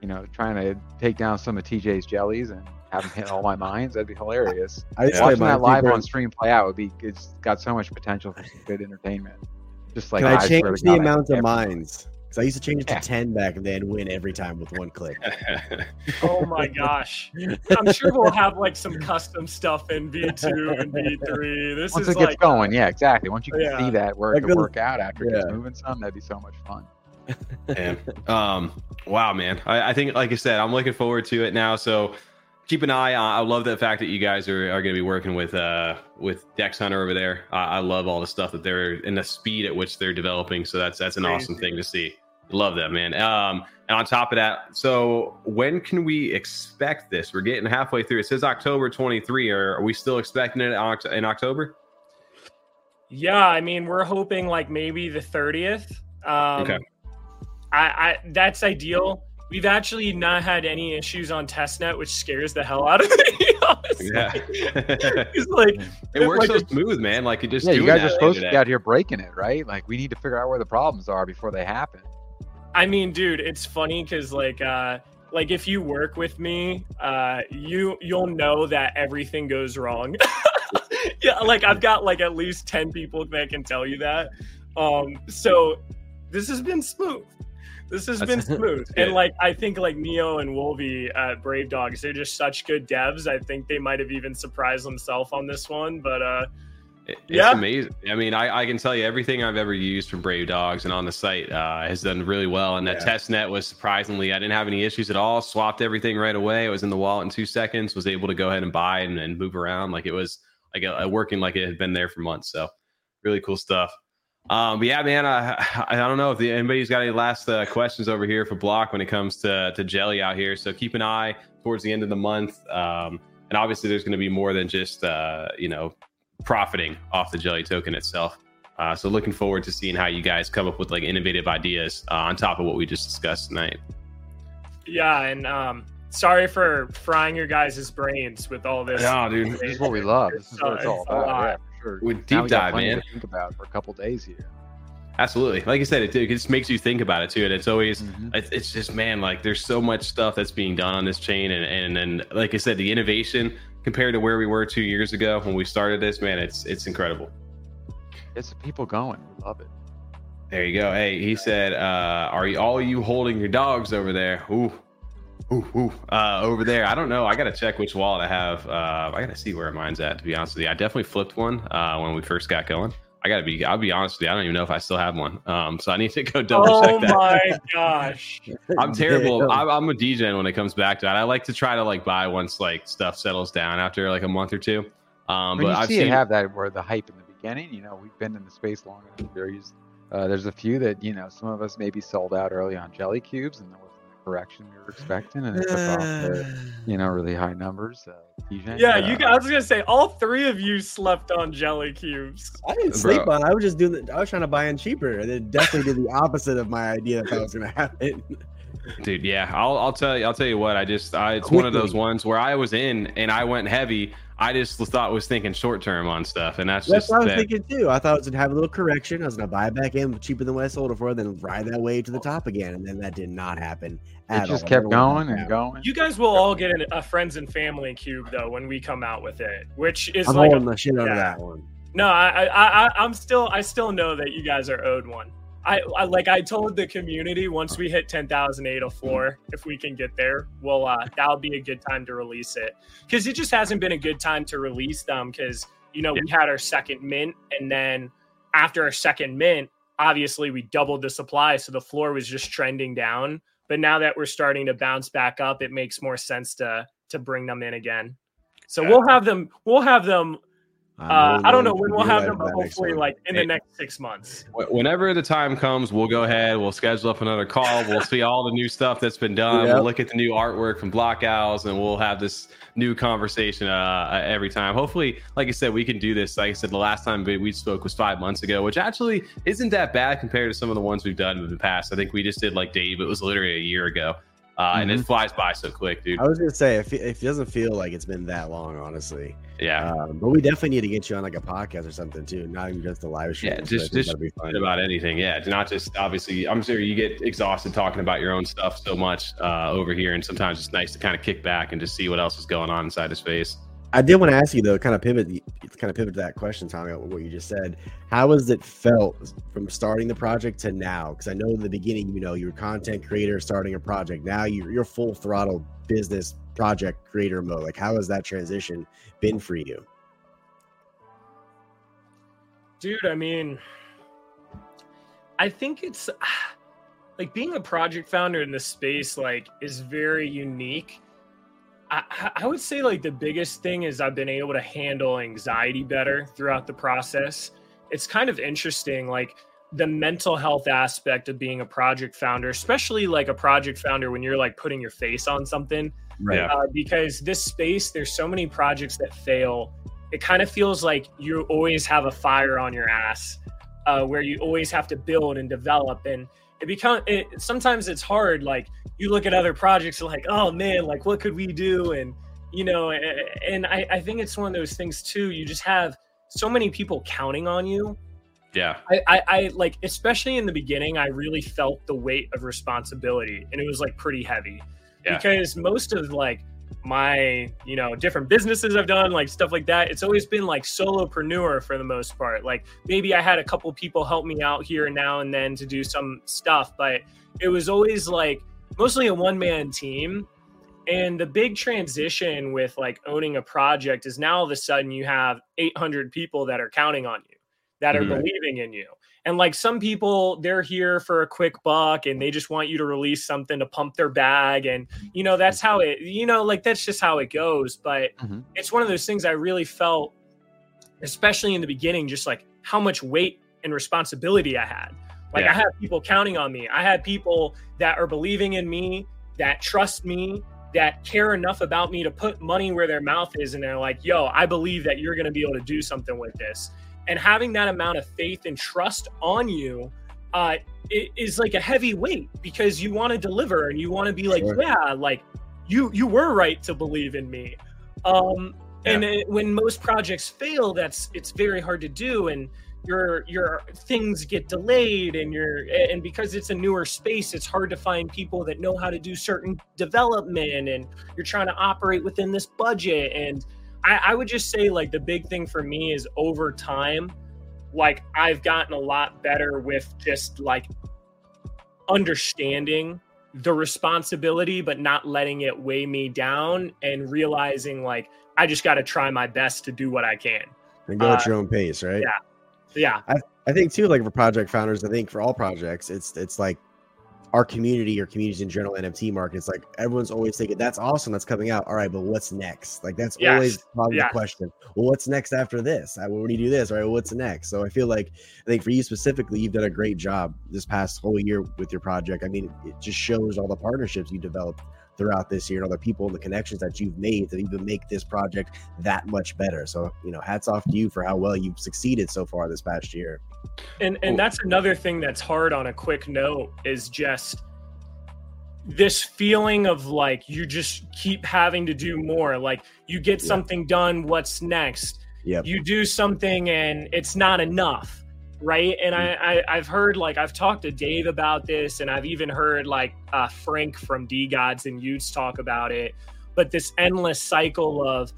you know, trying to take down some of TJ's jellies and have him hit all my mines. That'd be hilarious. Watching that live on stream play out would be, it's got so much potential for some good entertainment. Just like, can I change the amount of mines? Because I used to change it to 10 back and then win every time with one click. Oh my gosh. I'm sure we'll have like some custom stuff in V2 and V3. This Once is it like, gets going, yeah, exactly. Once you can see that where it can work out after it gets moving some, that'd be so much fun. And, wow, man, I think, like I said, I'm looking forward to it now, so keep an eye on. I love the fact that you guys are going to be working with Dex Hunter over there. I love all the stuff that they're, and the speed at which they're developing, so that's an awesome thing to see. Love that, man. And on top of that, so when can we expect this? We're getting halfway through. It says October 23. Are we still expecting it in October? Yeah, I mean, we're hoping like maybe the 30th. Okay. I that's ideal. We've actually not had any issues on testnet, which scares the hell out of me. Honestly. Yeah, it's like it works like so smooth, man. Like you just you guys are supposed to be out here breaking it, right? Like we need to figure out where the problems are before they happen. I mean, dude, it's funny because like if you work with me, you'll know that everything goes wrong. Yeah, like I've got like at least 10 people that can tell you that. So this has been smooth. This has been smooth. And like, I think like Neo and Wolvie at Brave Dogs, they're just such good devs. I think they might have even surprised themselves on this one, but it's amazing. I mean, I can tell you everything I've ever used from Brave Dogs and on the site has done really well. And that test net was surprisingly, I didn't have any issues at all. Swapped everything right away. It was in the wallet in 2 seconds, was able to go ahead and buy and move around. Like it was like working like it had been there for months. So really cool stuff. But yeah, man, I don't know if anybody's got any last questions over here for Block when it comes to Jelly out here. So keep an eye towards the end of the month. And obviously there's going to be more than just, profiting off the Jelly token itself. So looking forward to seeing how you guys come up with like innovative ideas on top of what we just discussed tonight. Yeah. And, sorry for frying your guys' brains with all this. No, dude, this is what we love. This is what it's all about. Yeah, sure. With deep dive, man. Think about for a couple days here. Absolutely, like you said, it just makes you think about it too, and it's always, it's just, man, like there's so much stuff that's being done on this chain, and like I said, the innovation compared to where we were 2 years ago when we started this, man, it's incredible. It's the people going, we love it. There you go. Hey, he said, "Are you all you holding your dogs over there?" Ooh. Over there. I don't know. I got to check which wallet I have. I got to see where mine's at, to be honest with you. I definitely flipped one when we first got going. I'll be honest with you. I don't even know if I still have one. So I need to go double check that. Oh my gosh. I'm terrible. I'm a degen when it comes back to that. I like to try to like buy once like stuff settles down after like a month or two. But you see have that where the hype in the beginning, you know, we've been in the space long enough. There's a few that, you know, some of us maybe sold out early on Jelly Cubes and there was correction we were expecting, and it took off the, you know, really high numbers. You guys, I was gonna say all three of you slept on Jelly Cubes. I didn't sleep on. I was just I was trying to buy in cheaper, and it definitely did the opposite of my idea that was gonna happen. Dude, yeah, I'll tell you what. It's one of those ones where I was in and I went heavy. I just was thinking short term on stuff, and that's what I was thinking too. I thought it was gonna have a little correction. I was gonna buy it back in cheaper than what I sold it for, then ride that wave to the top again, and then that did not happen. It just kept going and going. You guys will all get a friends and family cube though when we come out with it, which is I'm holding the shit out of that one. No, I still know that you guys are owed one. I told the community once we hit 10,804, if we can get there, well, that'll be a good time to release it, because it just hasn't been a good time to release them. Because, you know, we had our second mint, and then after our second mint, obviously we doubled the supply. So the floor was just trending down. But now that we're starting to bounce back up, it makes more sense to bring them in again. So we'll have them. I don't know when we'll have them, but hopefully like in the next 6 months. Whenever the time comes, we'll go ahead. We'll schedule up another call. We'll see all the new stuff that's been done. Yep. We'll look at the new artwork from Block Owls, and we'll have this new conversation every time. Hopefully, like I said, we can do this. Like I said, the last time we spoke was 5 months ago, which actually isn't that bad compared to some of the ones we've done in the past. I think we just did like Dave. It was literally a year ago. And it flies by so quick, dude. I was gonna say it doesn't feel like it's been that long, honestly. Yeah, but we definitely need to get you on like a podcast or something too, not even just a live show. Yeah, just be fun about anything. Yeah, not just obviously. I'm sure you get exhausted talking about your own stuff so much over here, and sometimes it's nice to kind of kick back and just see what else is going on inside the space. I did want to ask you though, kind of pivot to that question, Tommy, what you just said. How has it felt from starting the project to now? Because I know in the beginning, you know, you're a content creator starting a project. Now you're full throttle business project creator mode. Like, how has that transition been for you, dude? I mean, I think it's like being a project founder in this space, like, is very unique. I would say like the biggest thing is I've been able to handle anxiety better throughout the process. It's kind of interesting, like the mental health aspect of being a project founder, especially like a project founder when you're like putting your face on something, right? Because this space, there's so many projects that fail. It kind of feels like you always have a fire on your ass where you always have to build and develop. And sometimes it's hard. Like you look at other projects like, oh man, like what could we do? And, you know, and I think it's one of those things too. You just have so many people counting on you. Yeah. I like, especially in the beginning, I really felt the weight of responsibility, and it was like pretty heavy because most of like my, you know, different businesses I've done, like stuff like that, it's always been like solopreneur for the most part. Like maybe I had a couple people help me out here and now and then to do some stuff, but it was always like mostly a one-man team. And the big transition with like owning a project is now all of a sudden you have 800 people that are counting on you, that are believing in you. And like some people, they're here for a quick buck and they just want you to release something to pump their bag. And, you know, that's how it, you know, like that's just how it goes. But it's one of those things I really felt, especially in the beginning, just like how much weight and responsibility I had. Like I had people counting on me. I had people that are believing in me, that trust me, that care enough about me to put money where their mouth is. And they're like, yo, I believe that you're going to be able to do something with this. And having that amount of faith and trust on you is like a heavy weight, because you want to deliver and you want to be like, yeah, like you were right to believe in me. And when most projects fail, it's very hard to do. And your things get delayed, and because it's a newer space, it's hard to find people that know how to do certain development, and you're trying to operate within this budget. And I would just say like the big thing for me is over time, like I've gotten a lot better with just like understanding the responsibility, but not letting it weigh me down, and realizing like, I just got to try my best to do what I can. And go at your own pace, right? Yeah. I think too, like for project founders, I think for all projects, it's like our community or communities in general, NFT markets, like everyone's always thinking, that's awesome, that's coming out. All right, but what's next? Like that's always probably the question. Well, what's next after this? When do you do this? All right, what's next? So I feel like, I think for you specifically, you've done a great job this past whole year with your project. I mean, it just shows all the partnerships you developed throughout this year, and all the people and the connections that you've made that even make this project that much better. So, you know, hats off to you for how well you've succeeded so far this past year. And that's another thing that's hard on a quick note, is just this feeling of like, you just keep having to do more. Like you get something done, what's next? You do something and it's not enough. Right. And I've heard, like, I've talked to Dave about this, and I've even heard like Frank from D Gods and Utes talk about it. But this endless cycle of,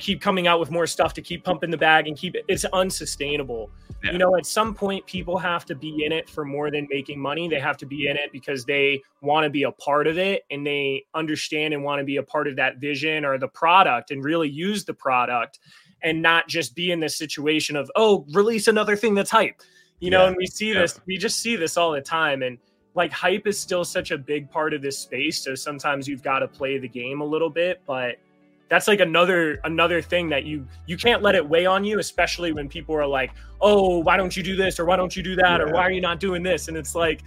keep coming out with more stuff to keep pumping the bag and keep it. It's unsustainable. You know, at some point people have to be in it for more than making money. They have to be in it because they want to be a part of it, and they understand and want to be a part of that vision or the product, and really use the product. And not just be in this situation of, release another thing that's hype, you know. And we see this, we just see this all the time. And like hype is still such a big part of this space. So sometimes you've got to play the game a little bit, but that's like another thing that you can't let it weigh on you, especially when people are like, why don't you do this? Or why don't you do that? Or why are you not doing this? And it's like,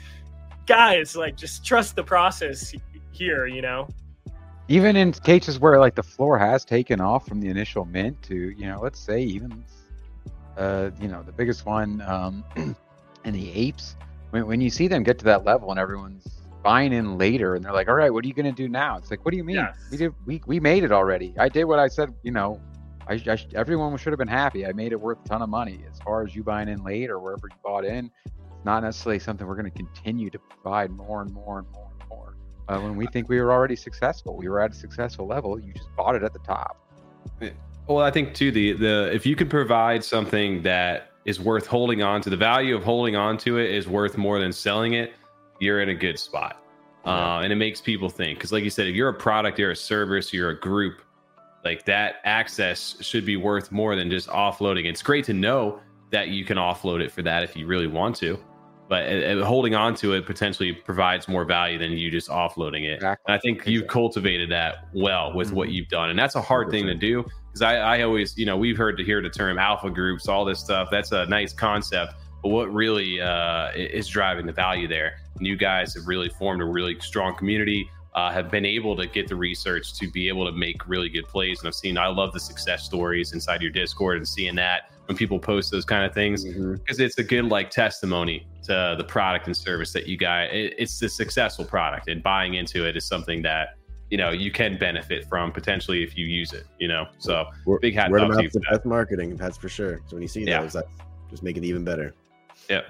guys, like just trust the process here, you know? Even in cases where like the floor has taken off from the initial mint to, you know, let's say even, you know, the biggest one and the apes, when you see them get to that level and everyone's buying in later and they're like, all right, what are you going to do now? It's like, what do you mean? We made it already. I did what I said, you know, everyone should have been happy. I made it worth a ton of money. As far as you buying in late or wherever you bought in, it's not necessarily something we're going to continue to provide more and more and more. When we think we were already successful, we were at a successful level. You just bought it at the top. Well, I think too, the if you could provide something that is worth holding on to, the value of holding on to it is worth more than selling it, you're in a good spot. And it makes people think, because like you said, if you're a product, you're a service, you're a group, like that access should be worth more than just offloading. It's great to know that you can offload it for that if you really want to. But holding on to it potentially provides more value than you just offloading it. Exactly. And I think you've cultivated that well with what you've done. And that's a hard thing to do, because I always, you know, we've heard the term alpha groups, all this stuff. That's a nice concept. But what really is driving the value there? And you guys have really formed a really strong community, have been able to get the research to be able to make really good plays. And I love the success stories inside your Discord and seeing that when people post those kind of things, because it's a good like testimony to the product and service that you guys, it's a successful product, and buying into it is something that, you know, you can benefit from potentially if you use it, you know? So big hat off to you for that. That's marketing, that's for sure. So when you see those, that's just make it even better. Yep.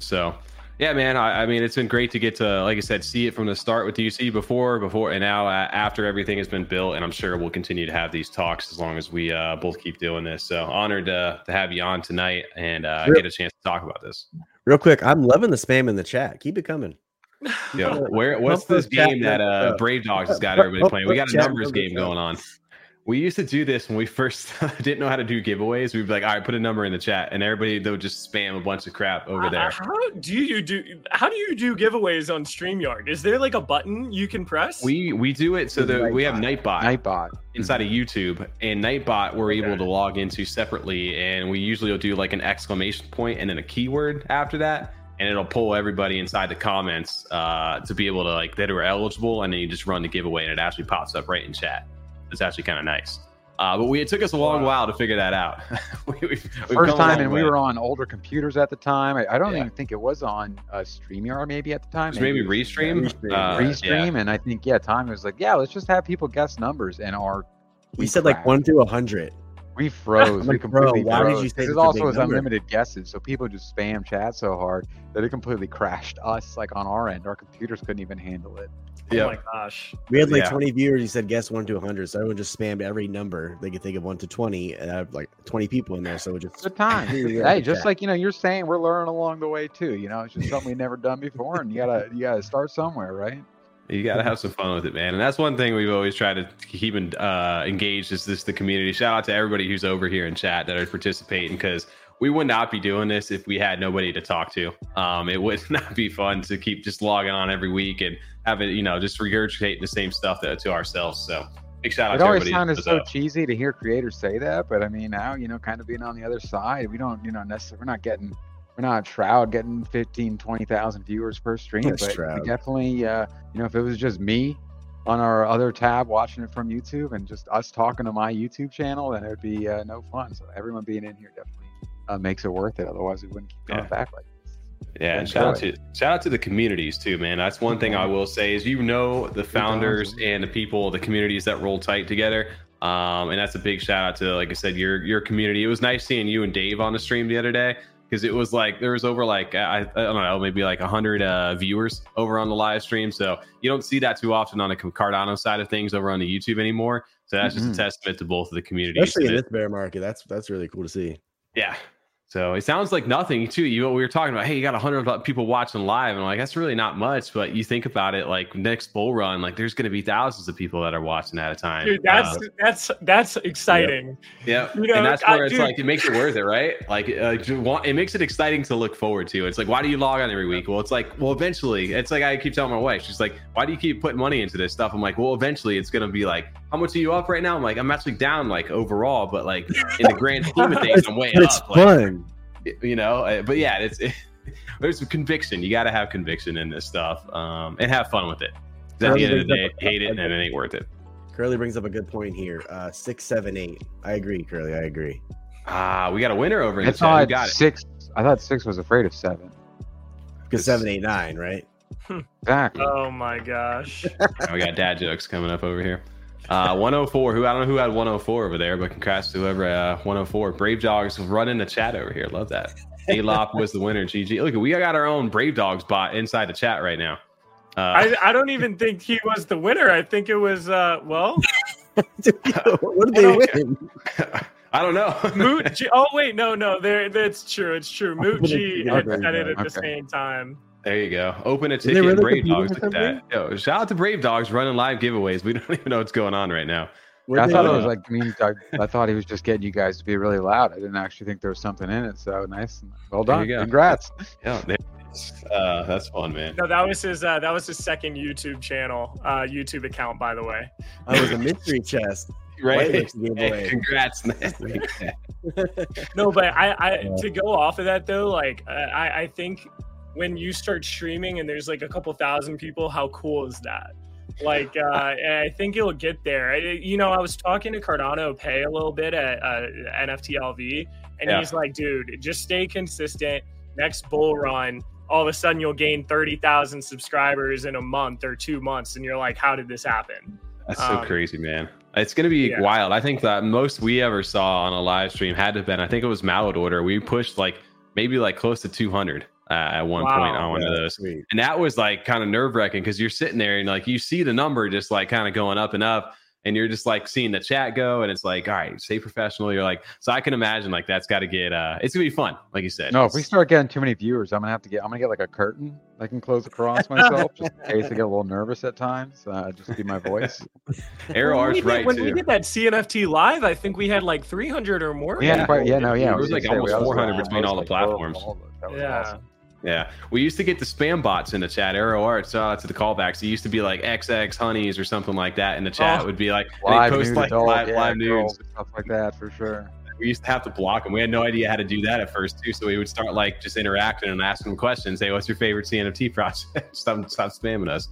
So Yeah, man. I mean, it's been great to get to, like I said, see it from the start with DUC before, and now after everything has been built. And I'm sure we'll continue to have these talks as long as we both keep doing this. So honored to have you on tonight and get a chance to talk about this. Real quick, I'm loving the spam in the chat. Keep it coming. Yo, what's this game that Brave Dogs has got everybody playing? We got a numbers game going on. We used to do this when we first didn't know how to do giveaways. We'd be like, all right, put a number in the chat, and everybody they would just spam a bunch of crap over there. How do you do giveaways on StreamYard? Is there like a button you can press? We do it so that we have Nightbot inside of YouTube, and Nightbot we're able to log into separately, and we usually will do like an exclamation point and then a keyword after that. And it'll pull everybody inside the comments to be able to like that are eligible, and then you just run the giveaway and it actually pops up right in chat. It's actually kind of nice. But it took us a long while to figure that out. First time, and we were on older computers at the time. I don't even think it was on StreamYard maybe at the time. Maybe Restream. Restream, and I think, Tommy was like, let's just have people guess numbers. And we said like 1 through 100. We froze. We completely froze. This also was unlimited guesses, so people just spam chat so hard that it completely crashed us. Like on our end, our computers couldn't even handle it. Oh my gosh. We had like 20 viewers. He said guess 1 to 100, so everyone just spammed every number they could think of, 1 to 20, and I have like 20 people in there. So it just good time. Hey, just chat. Like you're saying, we're learning along the way too. It's just something we've never done before, and you gotta start somewhere, right? You got to have some fun with it, man. And that's one thing we've always tried to keep engaged is the community. Shout out to everybody who's over here in chat that are participating, because we would not be doing this if we had nobody to talk to. It would not be fun to keep just logging on every week and have it, just regurgitating the same stuff to ourselves. So big shout out to everybody. It always sounded so cheesy to hear creators say that. But I mean, now, kind of being on the other side, we don't, necessarily, we're not Shroud getting 15, 20,000 viewers per stream, but we definitely, if it was just me on our other tab watching it from YouTube and just us talking to my YouTube channel, then it would be no fun. So everyone being in here definitely makes it worth it. Otherwise, we wouldn't keep going back like this. Yeah, and shout out to the communities too, man. That's one thing I will say is the founders and the people, the communities that roll tight together. And that's a big shout out to, like I said, your community. It was nice seeing you and Dave on the stream the other day. Because it was like there was over like I don't know, maybe like 100 viewers over on the live stream. So you don't see that too often on the Cardano side of things over on the YouTube anymore. So that's just a testament to both of the communities. Especially in this bear market, that's really cool to see. Yeah. So it sounds like nothing too. We were talking about, hey, you got 100 people watching live, and I'm like, that's really not much. But you think about it, like next bull run, like there's going to be thousands of people that are watching at a time. Dude, that's exciting. Yep. And that's where it makes it worth it, right? Like it makes it exciting to look forward to. It's like, why do you log on every week? Well, it's like, well, eventually, it's like I keep telling my wife, she's like, why do you keep putting money into this stuff? I'm like, well, eventually, it's going to be like, how much are you up right now? I'm like, I'm actually down like overall, but like in the grand scheme of things, I'm way up. It's fun. But yeah, there's some conviction. You got to have conviction in this stuff and have fun with it. At the end of the day, hate it, and it ain't worth it. Curly brings up a good point here. 6, 7, 8. I agree, Curly. I agree. We got a winner over in the chat. We got 6. I thought 6 was afraid of 7. Because 7, 8, 9, right? Exactly. Oh my gosh. We got dad jokes coming up over here. 104. I don't know who had 104 over there, but congrats to whoever 104. Brave Dogs running the chat over here. Love that. Alop was the winner. GG. Look, we got our own Brave Dogs bot inside the chat right now. I don't even think he was the winner. I think it was what did they win? I don't know. Moot G. Oh wait, no, that's true. It's true. Moot G had it at the same time. There you go. Open a ticket, really Brave Dogs. Look at that. Yo, shout out to Brave Dogs running live giveaways. We don't even know what's going on right now. I thought he was just getting you guys to be really loud. I didn't actually think there was something in it. So nice. Well done. Congrats. Yeah, that's fun, man. No, that was his second YouTube channel, YouTube account, by the way. That was a mystery chest. Right. Hey, congrats, man. No, but I to go off of that though, like I think when you start streaming and there's like a couple thousand people, how cool is that? Like, and I think you'll get there. I was talking to Cardano Pay a little bit at NFTLV, and he's like, dude, just stay consistent. Next bull run, all of a sudden you'll gain 30,000 subscribers in a month or 2 months. And you're like, how did this happen? That's so crazy, man. It's going to be wild. I think that most we ever saw on a live stream had to have been, I think it was Mallet Order. We pushed like maybe like close to 200. at one point on one of those. Sweet. And that was like kind of nerve wracking because you're sitting there and like you see the number just like kind of going up and up, and you're just like seeing the chat go, and it's like, all right, stay professional. You're like, so I can imagine like that's got to get it's gonna be fun, like you said. No, if we start getting too many viewers, I'm gonna get like a curtain I can close across myself just in case I get a little nervous at times. Just do my voice. Arrow's right. When we did that CNFT live, I think we had like 300 or more. Yeah, it was like almost 400 between all the platforms. Awesome. Yeah, we used to get the spam bots in the chat. Arrow Arts, to the callbacks. It used to be like XX Honeys or something like that in the chat. It would be like they post like live nudes, stuff like that for sure. We used to have to block them. We had no idea how to do that at first too. So we would start like just interacting and asking them questions. Hey, what's your favorite CNFT project? Stop spamming us.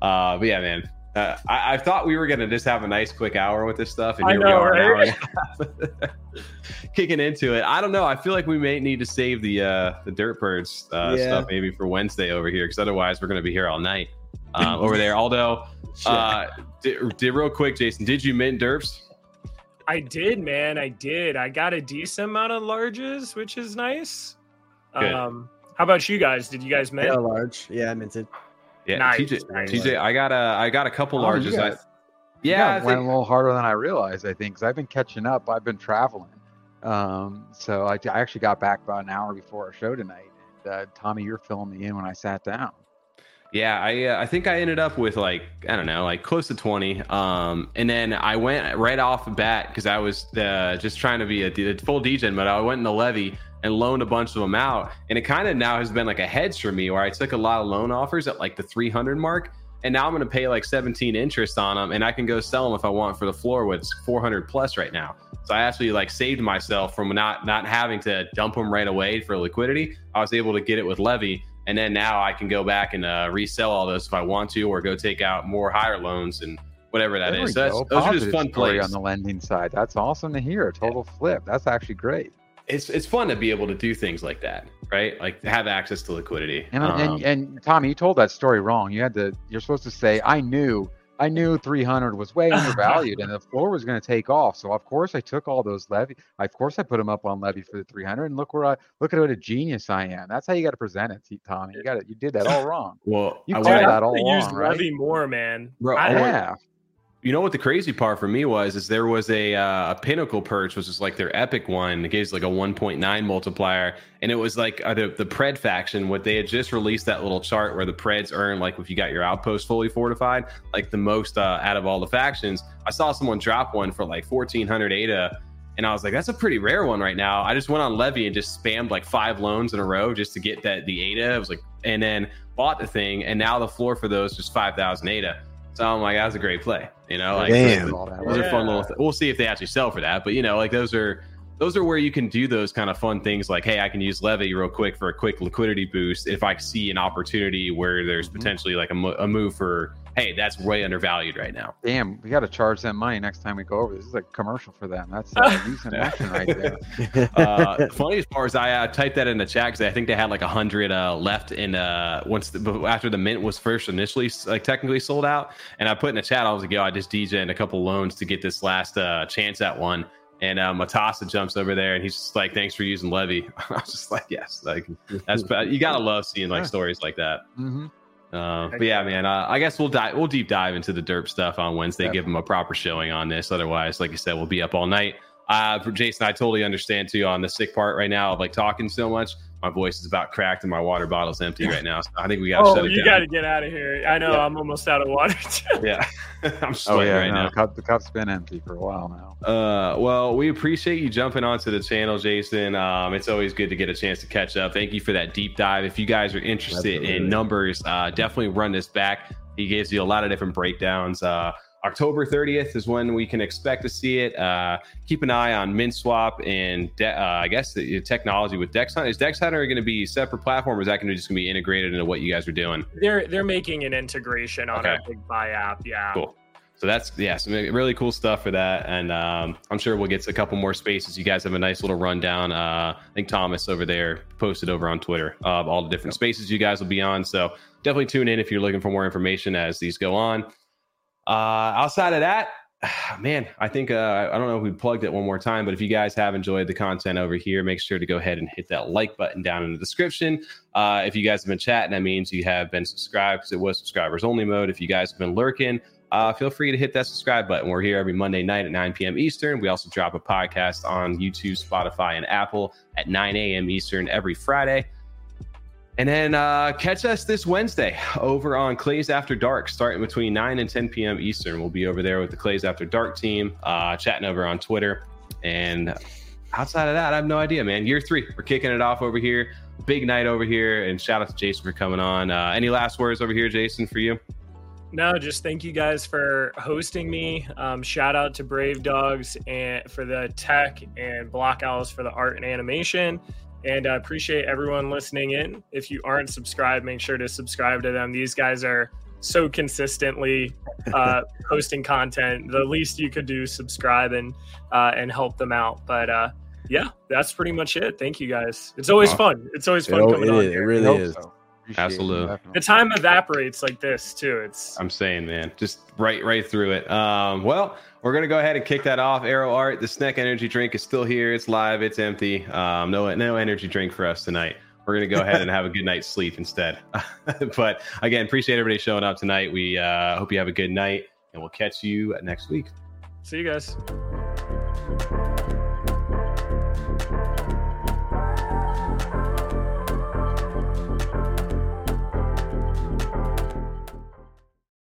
But yeah, man. I thought we were going to just have a nice quick hour with this stuff, and here we are, right? Kicking into it. I don't know. I feel like we may need to save the Dirt Birds stuff maybe for Wednesday over here, because otherwise we're going to be here all night over there. Although, real quick, Jason, did you mint Derps? I did, man. I did. I got a decent amount of larges, which is nice. Good. How about you guys? Did you guys mint? Yeah, large. Yeah, I minted. Yeah, nice. TJ, I got a couple larges. I went a little harder than I realized, I think, because I've been catching up. I've been traveling. So I actually got back about an hour before our show tonight. And, Tommy, you're filling me in when I sat down. Yeah, I think I ended up with like, I don't know, like close to 20. And then I went right off the bat because I was just trying to be a full degen, but I went in the Levy and loaned a bunch of them out. And it kind of now has been like a hedge for me where I took a lot of loan offers at like the 300 mark. And now I'm going to pay like 17 interest on them, and I can go sell them if I want for the floor with 400 plus right now. So I actually like saved myself from not having to dump them right away for liquidity. I was able to get it with Levy. And then now I can go back and resell all those if I want to, or go take out more higher loans and whatever that is. So those are just fun plays on the lending side. That's awesome to hear. Total flip. That's actually great. It's fun to be able to do things like that, right? Like have access to liquidity. And Tommy, you told that story wrong. You're supposed to say, I knew 300 was way undervalued and the floor was going to take off. So of course I took all those Levy. Of course I put them up on Levy for the 300, and look at what a genius I am. That's how you got to present it, Tommy. You did that all wrong. Well, you did that all wrong. Used right? Levy more, man. Bro, you know what the crazy part for me was there was a Pinnacle Perch, which was like their epic one. It gave like a 1.9 multiplier. And it was like the Pred faction, what they had just released that little chart where the Preds earn, like if you got your outpost fully fortified, like the most out of all the factions. I saw someone drop one for like 1400 ADA. And I was like, that's a pretty rare one right now. I just went on Levy and just spammed like 5 loans in a row just to get the ADA. It was like, and then bought the thing. And now the floor for those is 5,000 ADA. So I'm like, that was a great play. Those are fun little. We'll see if they actually sell for that, but those are where you can do those kind of fun things. Like, hey, I can use Levy real quick for a quick liquidity boost if I see an opportunity where there's potentially like a move for. Hey, that's way undervalued right now. Damn, we got to charge them money next time we go over. This is a commercial for them. That's decent action right there. The funniest part is I typed that in the chat because I think they had like 100 left in after the mint was first initially like technically sold out. And I put in the chat, I was like, yo, I just DJ'd a couple loans to get this last chance at one. And Matassa jumps over there, and he's just like, "Thanks for using Levy." I was just like, "Yes, like that's you gotta love seeing like stories like that." Mm-hmm. But yeah, man, I guess we'll deep dive into the Derp stuff on Wednesday. Definitely. Give them a proper showing on this. Otherwise, like you said, we'll be up all night. For Jason, I totally understand too on the sick part right now of like talking so much. My voice is about cracked and my water bottle's empty right now. So I think we got to shut it down. You got to get out of here. I know. Yeah. I'm almost out of water. Yeah. I'm sweating now. The cup's been empty for a while now. Well, we appreciate you jumping onto the channel, Jason. It's always good to get a chance to catch up. Thank you for that deep dive. If you guys are interested in numbers, definitely run this back. He gives you a lot of different breakdowns. October 30th is when we can expect to see it. Keep an eye on MintSwap and I guess the technology with Dex Hunter. Is Dex Hunter going to be a separate platform, or is that going to just be integrated into what you guys are doing? They're making an integration on our Big Fi app. Yeah. Cool. So that's some really cool stuff for that. And I'm sure we'll get to a couple more spaces. You guys have a nice little rundown. I think Thomas over there posted over on Twitter of all the different spaces you guys will be on. So definitely tune in if you're looking for more information as these go on. Outside of that, man, I think, I don't know if we plugged it one more time, but if you guys have enjoyed the content over here, make sure to go ahead and hit that like button down in the description. If you guys have been chatting, that means you have been subscribed, because it was subscribers only mode. If you guys have been lurking, feel free to hit that subscribe button. We're here every Monday night at 9 p.m. Eastern. We also drop a podcast on YouTube, Spotify, and Apple at 9 a.m. Eastern every Friday. And then catch us this Wednesday over on Clays After Dark, starting between 9 and 10 p.m. Eastern. We'll be over there with the Clays After Dark team, chatting over on Twitter. And outside of that, I have no idea, man. Year three, we're kicking it off over here. Big night over here. And shout out to Jason for coming on. Any last words over here, Jason, for you? No, just thank you guys for hosting me. Shout out to Brave Dogs and for the tech, and Block Owls for the art and animation. And I appreciate everyone listening in. If you aren't subscribed, make sure to subscribe to them. These guys are so consistently posting content. The least you could do is subscribe and help them out. But yeah, that's pretty much it. Thank you guys. It's always fun. It's always fun coming on here. It really is. Absolutely. The time evaporates like this too. I'm saying, man, just right through it. Well, we're going to go ahead and kick that off. Arrow Art, the Snack energy drink is still here. It's live. It's empty. No energy drink for us tonight. We're going to go ahead and have a good night's sleep instead. But again, appreciate everybody showing up tonight. We hope you have a good night, and we'll catch you next week. See you guys.